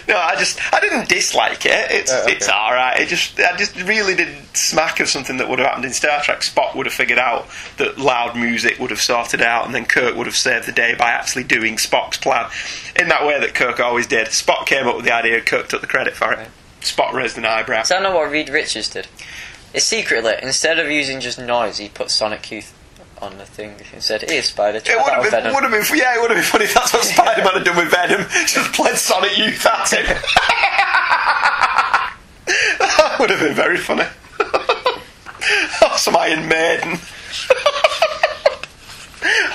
No, I didn't dislike it. It's all right. I just really didn't smack of something that would have happened in Star Trek. Spock would have figured out that loud music would have sorted out, and then Kirk would have saved the day by actually doing Spock's plan in that way that Kirk always did. Spock came up with the idea, Kirk took the credit for it. Spock raised an eyebrow. So I know what Reed Richards did. It's secretly, instead of using just noise, he put Sonic Youth on the thing and said, "Here's Spider." It would have been funny if that's what Spider-Man had done with Venom. Just played Sonic Youth at him. That would have been very funny. Oh, some Iron Maiden.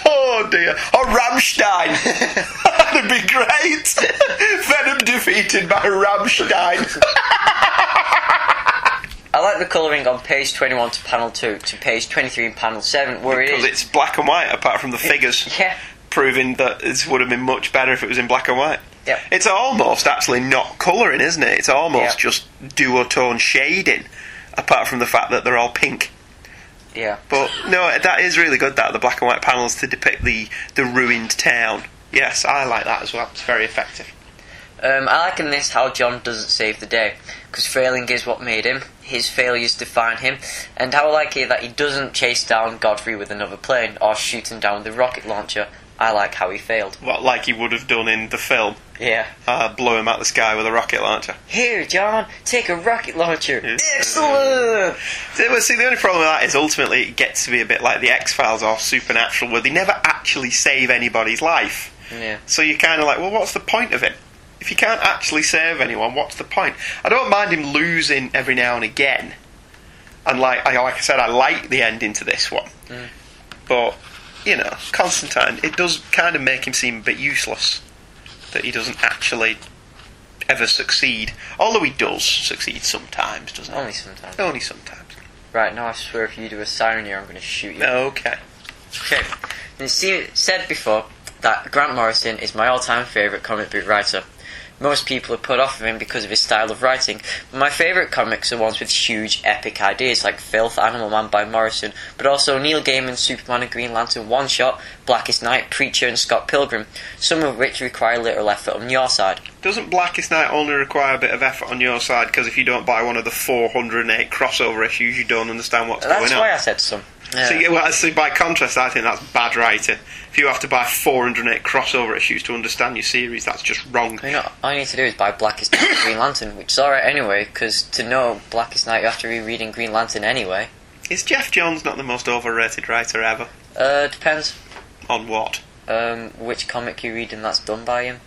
Oh dear. Or Rammstein. That'd be great. Venom defeated by Rammstein. I like the colouring on page 21 to panel 2 to page 23 in panel 7 where it's black and white apart from the figures. Yeah. Proving that this would have been much better if it was in black and white. Yeah. It's almost actually not colouring, isn't it? It's almost just duotone shading apart from the fact that they're all pink. Yeah. But no, that is really good, that the black and white panels to depict the ruined town. Yes, I like that as well. It's very effective. I like in this how John doesn't save the day, because failing is what made him, his failures define him, and how I like it that he doesn't chase down Godfrey with another plane, or shoot him down with a rocket launcher. I like how he failed. What, like he would have done in the film? Yeah. Blow him out the sky with a rocket launcher. Here, John, take a rocket launcher. Yes. Excellent! See, the only problem with that is ultimately it gets to be a bit like the X-Files or Supernatural, where they never actually save anybody's life. Yeah. So you're kind of like, well, what's the point of it? If you can't actually save anyone, what's the point? I don't mind him losing every now and again. And like I said, I like the ending to this one. Mm. But, you know, Constantine, it does kind of make him seem a bit useless. That he doesn't actually ever succeed. Although he does succeed sometimes, doesn't he? Only sometimes. Only sometimes. Right, now I swear if you do a siren here, I'm going to shoot you. Okay. Okay. And it said before that Grant Morrison is my all-time favourite comic book writer. Most people are put off of him because of his style of writing, but my favourite comics are ones with huge, epic ideas, like Filth, Animal Man by Morrison, but also Neil Gaiman's Superman and Green Lantern one-shot, Blackest Night, Preacher and Scott Pilgrim, some of which require little effort on your side. Doesn't Blackest Night only require a bit of effort on your side, because if you don't buy one of the 408 crossover issues, you don't understand what's going on? That's why I said some. So by contrast, I think that's bad writing. If you have to buy 408 crossover issues to understand your series, that's just wrong. You know, all you need to do is buy Blackest Night and Green Lantern, which is alright anyway, because to know Blackest Night, you have to be reading Green Lantern anyway. Is Geoff Johns not the most overrated writer ever? Depends. On what? Which comic you read and that's done by him.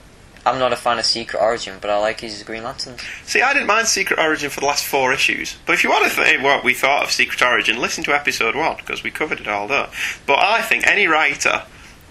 I'm not a fan of Secret Origin, but I like his Green Lantern. See, I didn't mind Secret Origin for the last 4 issues. But if you want to think what we thought of Secret Origin, listen to episode 1, because we covered it all there. But I think any writer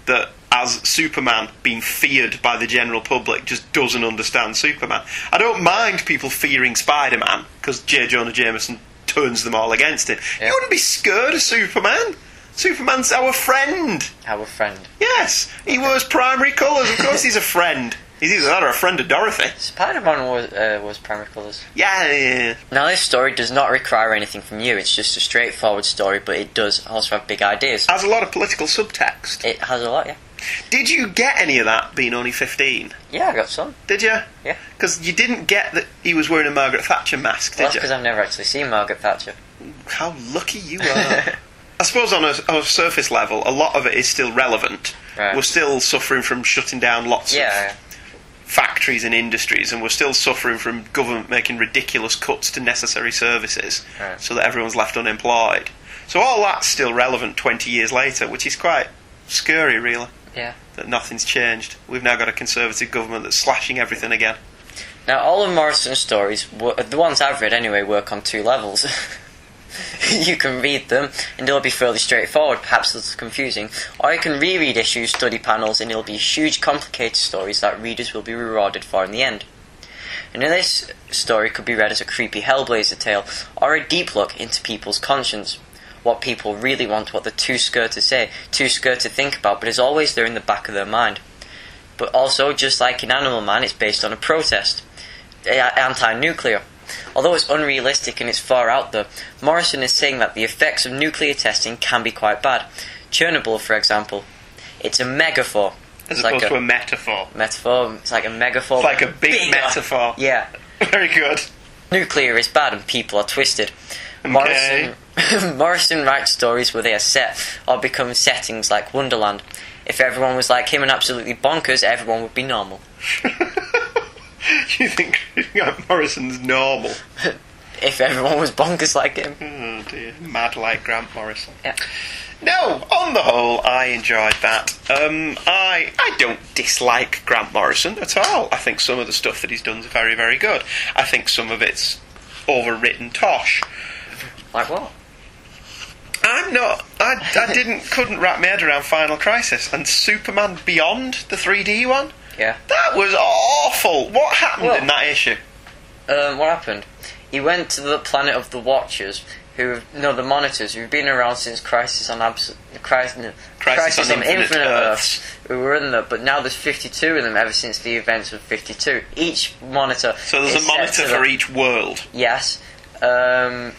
that has Superman being feared by the general public just doesn't understand Superman. I don't mind people fearing Spider-Man, because J. Jonah Jameson turns them all against him. Yep. You wouldn't be scared of Superman. Superman's our friend. Our friend. Yes, he wears primary colours. Of course he's a friend. He's either that or a friend of Dorothy. Spider-Man was primary colours. Yeah. Now this story does not require anything from you. It's just a straightforward story, but it does also have big ideas. It has a lot of political subtext. It has a lot, yeah. Did you get any of that, being only 15? Yeah, I got some. Did you? Yeah. Because you didn't get that he was wearing a Margaret Thatcher mask, did you? Well, that's because I've never actually seen Margaret Thatcher. How lucky you are. I suppose on a surface level, a lot of it is still relevant. Right. We're still suffering from shutting down lots of factories and industries, and we're still suffering from government making ridiculous cuts to necessary services, right, so that everyone's left unemployed. So all that's still relevant 20 years later, which is quite scary, really. Yeah. That nothing's changed. We've now got a Conservative government that's slashing everything again. Now, all of Morrison's stories, the ones I've read anyway, work on 2 levels. You can read them, and they'll be fairly straightforward, perhaps a little confusing. Or you can reread issues, study panels, and it'll be huge, complicated stories that readers will be rewarded for in the end. And in this story could be read as a creepy Hellblazer tale, or a deep look into people's conscience. What people really want, what they're too scared to say, too scared to think about, but it's always there in the back of their mind. But also, just like in Animal Man, it's based on a protest. Anti-nuclear. Although it's unrealistic and it's far out there, Morrison is saying that the effects of nuclear testing can be quite bad. Chernobyl, for example. It's a megaphor. As opposed to a metaphor. Metaphor. It's like a megaphor. It's like a big metaphor. Yeah. Very good. Nuclear is bad and people are twisted. Okay. Morrison writes stories where they are set or become settings like Wonderland. If everyone was like him and absolutely bonkers, everyone would be normal. You think Morrison's normal? If everyone was bonkers like him. Oh dear. Mad like Grant Morrison. Yeah. No, on the whole, I enjoyed that. I don't dislike Grant Morrison at all. I think some of the stuff that he's done is very, very good. I think some of it's overwritten tosh. Like what? I couldn't wrap my head around Final Crisis and Superman Beyond, the 3D one. Yeah. That was awful. What happened in that issue? What happened? He went to the planet of the Watchers, the Monitors, who've been around since Crisis on Infinite Earths, who were in there, but now there's 52 of them ever since the events of 52. Each monitor. So there's a monitor for each world. Yes. And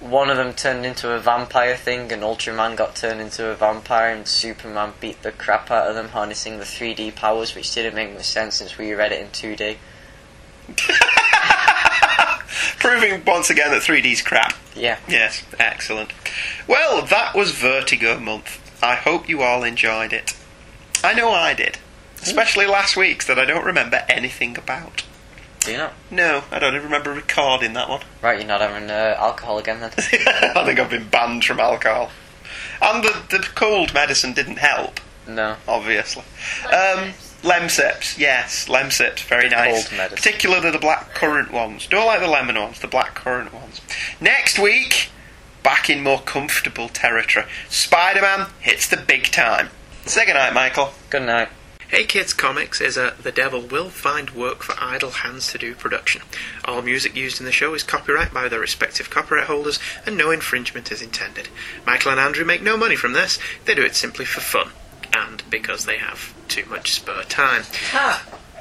one of them turned into a vampire thing, and Ultraman got turned into a vampire, and Superman beat the crap out of them, harnessing the 3D powers, which didn't make much sense since we read it in 2D. Proving once again that 3D's crap. Yeah. Yes, excellent. Well, that was Vertigo Month. I hope you all enjoyed it. I know I did. Especially last week's that I don't remember anything about. Do you not? No, I don't even remember recording that one. Right, you're not having alcohol again then? I think I've been banned from alcohol. And the cold medicine didn't help. No. Obviously. Lemseps, yes, Lemseps, very nice. Cold medicine. Particularly the black currant ones. Don't like the lemon ones, the black currant ones. Next week, back in more comfortable territory. Spider-Man hits the big time. Say goodnight, Michael. Good night. Hey Kids Comics is a The Devil Will Find Work for Idle Hands to Do production. All music used in the show is copyright by their respective copyright holders and no infringement is intended. Michael and Andrew make no money from this, they do it simply for fun. And because they have too much spare time.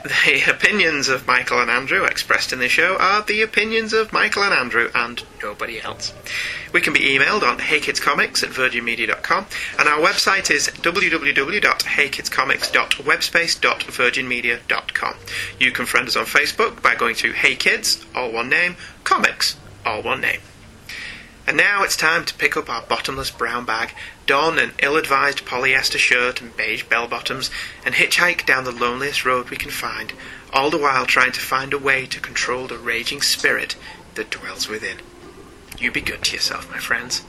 The opinions of Michael and Andrew expressed in the show are the opinions of Michael and Andrew and nobody else. We can be emailed on heykidscomics@virginmedia.com and our website is www.heykidscomics.webspace.virginmedia.com. You can friend us on Facebook by going to Hey Kids, all one name, Comics, all one name. And now it's time to pick up our bottomless brown bag, don an ill-advised polyester shirt and beige bell-bottoms, and hitchhike down the loneliest road we can find, all the while trying to find a way to control the raging spirit that dwells within. You be good to yourself, my friends.